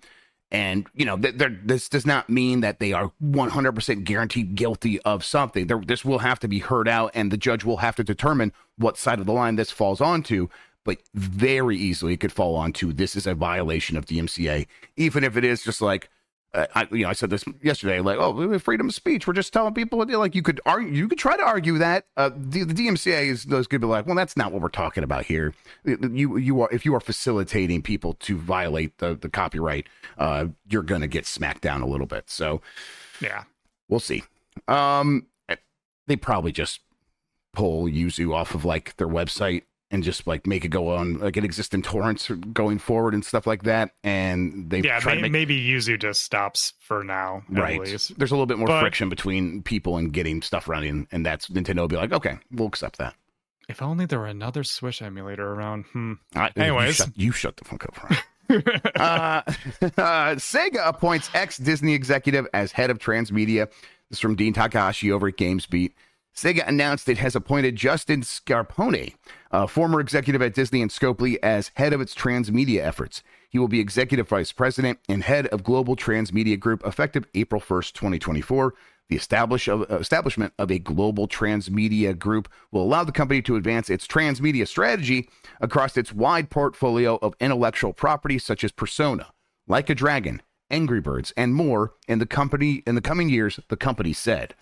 and you know, th- they're, this does not mean that they are one hundred percent guaranteed guilty of something. They're, this will have to be heard out, and the judge will have to determine what side of the line this falls onto. But very easily, it could fall onto this is a violation of the M C A, even if it is just like. Uh, I, you know, I said this yesterday, like, oh, we have freedom of speech. We're just telling people, like, you could argue, you could try to argue that. Uh, the, the D M C A is those could be like, well, that's not what we're talking about here. You, you are, if you are facilitating people to violate the, the copyright, uh, you're gonna get smacked down a little bit. So, yeah, we'll see. Um, they probably just pull Yuzu off of like their website and just like make it go on like it exists in torrents going forward and stuff like that. And they yeah, tried may, to make... maybe Yuzu just stops for now. Right. Least. There's a little bit more but... friction between people and getting stuff running, and that's Nintendo will be like, okay, we'll accept that. If only there were another Switch emulator around. Hmm. Right, anyways, you shut, you shut the fuck up, Ryan. uh, uh, Sega appoints ex-Disney executive as head of transmedia. This is from Dean Takahashi over at GamesBeat. Sega announced it has appointed Justin Scarpone, a former executive at Disney and Scopely, as head of its transmedia efforts. He will be executive vice president and head of Global Transmedia Group effective April first, twenty twenty-four. The establish of, uh, establishment of a global transmedia group will allow the company to advance its transmedia strategy across its wide portfolio of intellectual property such as Persona, Like a Dragon, Angry Birds, and more in the company in the coming years, the company said.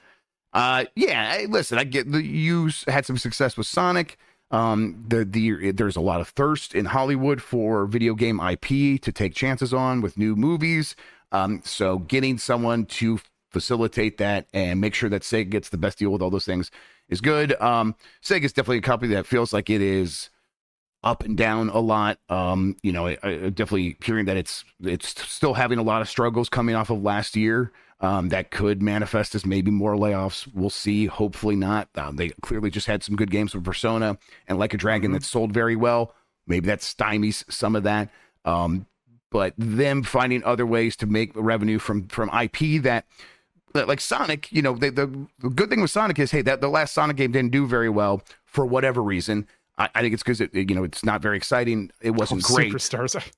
Uh, yeah, I, listen, I get the you had some success with Sonic. Um, the, the, there's a lot of thirst in Hollywood for video game I P to take chances on with new movies. Um, so getting someone to facilitate that and make sure that Sega gets the best deal with all those things is good. Um, Sega is definitely a company that feels like it is up and down a lot. Um, you know, I, I definitely hearing that it's, it's still having a lot of struggles coming off of last year. Um, that could manifest as maybe more layoffs. We'll see. Hopefully not. Um, they clearly just had some good games with Persona and Like a Dragon mm-hmm. that sold very well. Maybe that stymies some of that. Um, but them finding other ways to make revenue from, from I P that, that like Sonic, you know, they, the, the good thing with Sonic is, hey, that the last Sonic game didn't do very well for whatever reason. I, I think it's because, it, you know, it's not very exciting. It wasn't oh, great. Superstars. Superstars.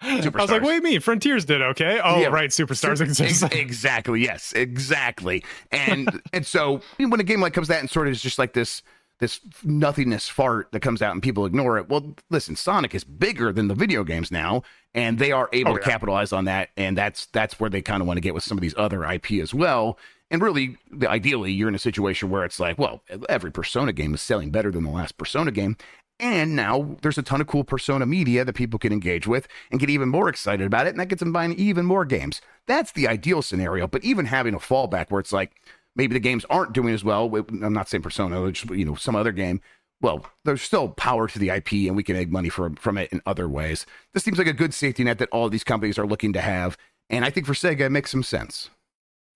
I was like, wait, me Frontiers did okay. Oh, yeah. Right, Superstars exists. Exactly, yes, exactly. And and so when a game like comes out and sort of is just like this this nothingness fart that comes out and people ignore it. Well, listen, Sonic is bigger than the video games now, and they are able oh, to yeah. capitalize on that. And that's that's where they kind of want to get with some of these other I P as well. And really, ideally, you're in a situation where it's like, well, every Persona game is selling better than the last Persona game. And now there's a ton of cool Persona media that people can engage with and get even more excited about it. And that gets them buying even more games. That's the ideal scenario. But even having a fallback where it's like, maybe the games aren't doing as well. I'm not saying Persona, just, you know, some other game. Well, there's still power to the I P and we can make money from, from it in other ways. This seems like a good safety net that all of these companies are looking to have. And I think for Sega, it makes some sense.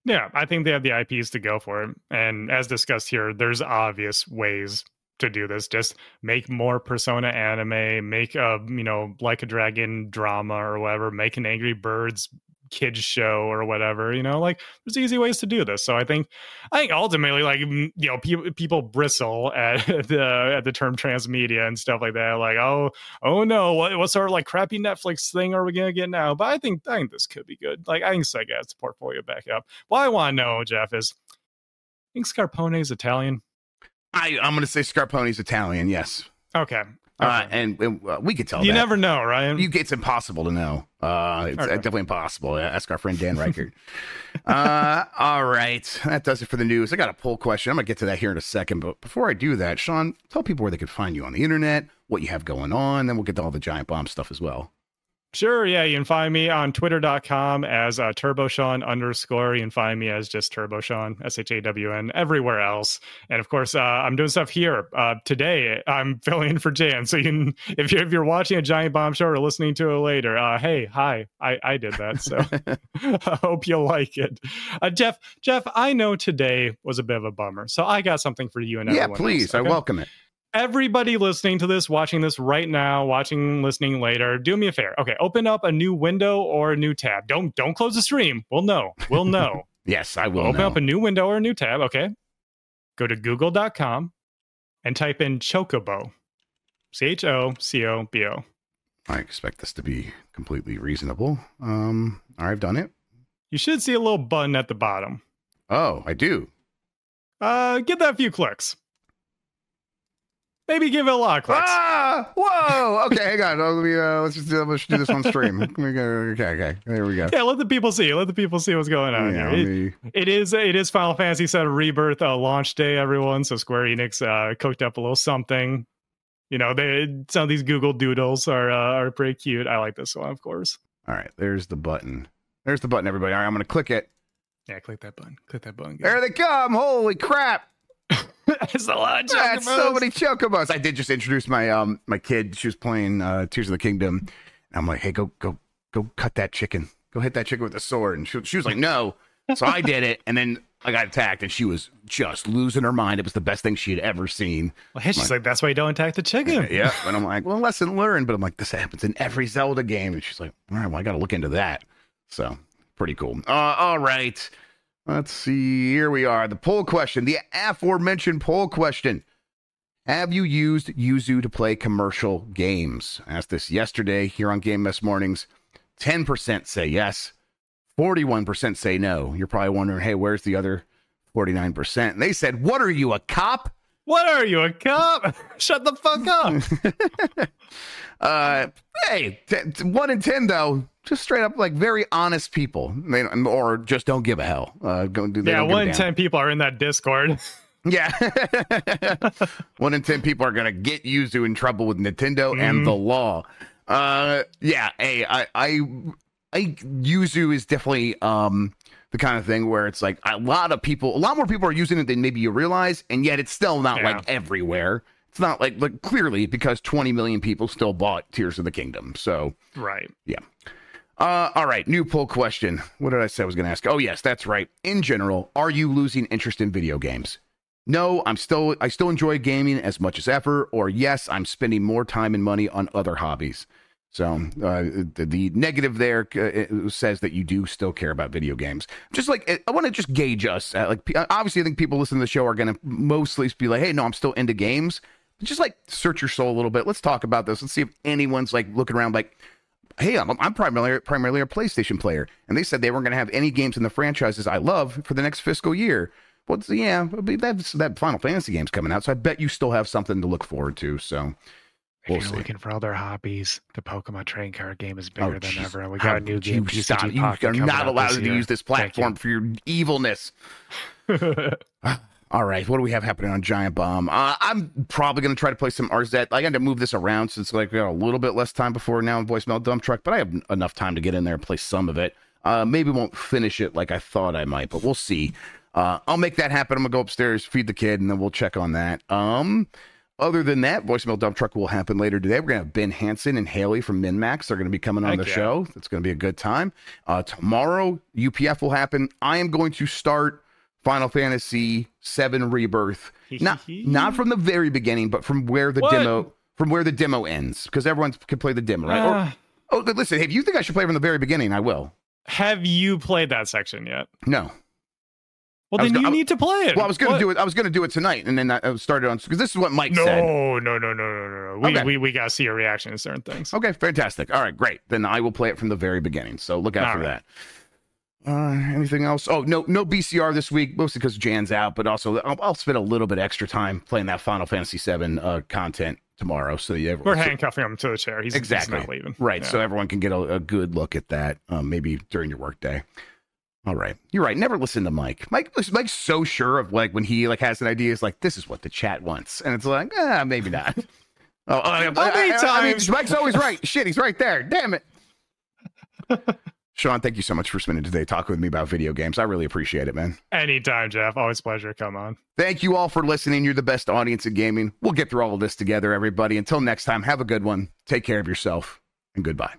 Yeah, I think they have the I Ps to go for it. And as discussed here, there's obvious ways to do this. Just make more Persona anime, make a, you know, Like a Dragon drama or whatever, make an Angry Birds kids show or whatever, you know, like there's easy ways to do this. So I think, I think ultimately, like, you know, people, people bristle at the, at the term transmedia and stuff like that. Like, Oh, Oh no, what, what sort of like crappy Netflix thing are we going to get now? But I think, I think this could be good. Like, I think Sega has the portfolio back up. What I want to know, Jeff, is I think Scarpone is Italian. I, I'm going to say Scarpone's Italian. Yes. Okay. Uh, and, and uh, we could tell you that. Never know, right? You, it's impossible to know. Uh, it's okay. Definitely impossible. Ask our friend Dan Reichert. uh, all right. That does it for the news. I got a poll question. I'm going to get to that here in a second. But before I do that, Shawn, tell people where they can find you on the internet, what you have going on. Then we'll get to all the Giant Bomb stuff as well. Sure. Yeah. You can find me on twitter dot com as uh, Turbo Shawn underscore. You can find me as just Turbo Shawn, S H A W N, everywhere else. And of course, uh, I'm doing stuff here. Uh, today, I'm filling in for Jan. So you can, if you're, if you're watching a Giant Bomb show or listening to it later, uh, hey, hi, I, I did that. So I hope you'll like it. Uh, Jeff, Jeff, I know today was a bit of a bummer. So I got something for you and everyone. Yeah, please. Else, okay? I welcome it. Everybody listening to this, watching this right now, watching, listening later, do me a favor. Okay, open up a new window or a new tab. Don't don't close the stream. We'll know. We'll know. Yes, I will. Open know. up a new window or a new tab. Okay. Go to google dot com and type in Chocobo. C H O C O B O. I expect this to be completely reasonable. Um, I've done it. You should see a little button at the bottom. Oh, I do. Uh, give that a few clicks. Maybe give it a lot of clicks. Ah! Whoa! Okay, hang on. Let me, uh, let's just do, let's do this on stream. Okay, okay. There we go. Yeah, let the people see. Let the people see what's going on. Yeah, it, me... it is it is Final Fantasy seven Rebirth uh, launch day, everyone. So Square Enix uh, cooked up a little something. You know, they some of these Google doodles are uh, are pretty cute. I like this one, of course. All right, there's the button. There's the button, everybody. All right, I'm going to click it. Yeah, click that button. Click that button. There they come. Holy crap. That's a lot of chocobos. That's so many chocobos. I did just introduce my um my kid. She was playing uh, Tears of the Kingdom. And I'm like, hey, go go go cut that chicken. Go hit that chicken with a sword. And she, she was like, no. So I did it. And then I got attacked, and she was just losing her mind. It was the best thing she had ever seen. Well, hey, she's like, like, that's why you don't attack the chicken. Yeah. And I'm like, well, lesson learned. But I'm like, this happens in every Zelda game. And she's like, all right, well, I got to look into that. So pretty cool. Uh, all right. Let's see. Here we are. The poll question, the aforementioned poll question. Have you used Yuzu to play commercial games? I asked this yesterday here on Game Mess Mornings. ten percent say yes. forty-one percent say no. You're probably wondering, hey, where's the other forty-nine percent? And they said, what are you, a cop? What are you, a cop? Shut the fuck up. uh, hey, t- t- one in ten, though. Just straight up, like, very honest people, they, or just don't give a hell. Uh, go, they yeah, one in ten people are in that Discord. Yeah. One in ten people are going to get Yuzu in trouble with Nintendo mm. and the law. Uh, yeah, hey, I, I, I, Yuzu is definitely um, the kind of thing where it's like a lot of people, a lot more people are using it than maybe you realize, and yet it's still not, yeah. like, everywhere. It's not like, like, clearly, because twenty million people still bought Tears of the Kingdom, so. Right. Yeah. Uh, all right, new poll question. What did I say I was going to ask? Oh, yes, that's right. In general, are you losing interest in video games? No, I'm still I still enjoy gaming as much as ever. Or yes, I'm spending more time and money on other hobbies. So uh, the, the negative there uh, says that you do still care about video games. Just like I want to just gauge us. Uh, like obviously, I think people listening to the show are going to mostly be like, "Hey, no, I'm still into games." But just like search your soul a little bit. Let's talk about this. Let's see if anyone's like looking around like. Hey, I'm, I'm primarily primarily a PlayStation player, and they said they weren't going to have any games in the franchises I love for the next fiscal year. Well, yeah, that's that Final Fantasy game's coming out, so I bet you still have something to look forward to. So, we'll if you're see. looking for other hobbies, the Pokemon Trading Card game is bigger oh, than ever, and we got a new game. You stop! You are not allowed to use this platform you. for your evilness. All right, what do we have happening on Giant Bomb? Uh, I'm probably going to try to play some R Z. I got to move this around since like we got a little bit less time before now in Voicemail Dump Truck, but I have enough time to get in there and play some of it. Uh, maybe won't finish it like I thought I might, but we'll see. Uh, I'll make that happen. I'm going to go upstairs, feed the kid, and then we'll check on that. Um, other than that, Voicemail Dump Truck will happen later today. We're going to have Ben Hansen and Haley from MinMax. They're going to be coming on Heck the yeah. show. It's going to be a good time. Uh, tomorrow, U P F will happen. I am going to start Final Fantasy seven Rebirth, not not from the very beginning, but from where the what? demo from where the demo ends, because everyone can play the demo, right? Uh, or, oh, listen, hey, if you think I should play from the very beginning, I will. Have you played that section yet? No. Well, then go- you I, need to play it. Well, I was going to do it. I was going to do it tonight, and then I started on because this is what Mike no, said. No, no, no, no, no, no. We okay. we we got to see your reaction to certain things. Okay, fantastic. All right, great. Then I will play it from the very beginning. So look out All for right. that. Uh, anything else? Oh, no, no B C R this week, mostly because Jan's out, but also I'll, I'll spend a little bit extra time playing that Final Fantasy seven uh, content tomorrow. So yeah, we're so, handcuffing him to the chair. He's, exactly. he's not leaving. Right. Yeah. So everyone can get a, a good look at that. Um, maybe during your work day. All right. You're right. Never listen to Mike. Mike Mike's so sure of like when he like has an idea, it's like, this is what the chat wants. And it's like, ah, eh, maybe not. oh, I, I, I, I, I mean, Mike's always right. Shit. He's right there. Damn it. Shawn, thank you so much for spending today talking with me about video games. I really appreciate it, man. Anytime, Jeff. Always a pleasure. Come on. Thank you all for listening. You're the best audience in gaming. We'll get through all of this together, everybody. Until next time, have a good one. Take care of yourself, and goodbye.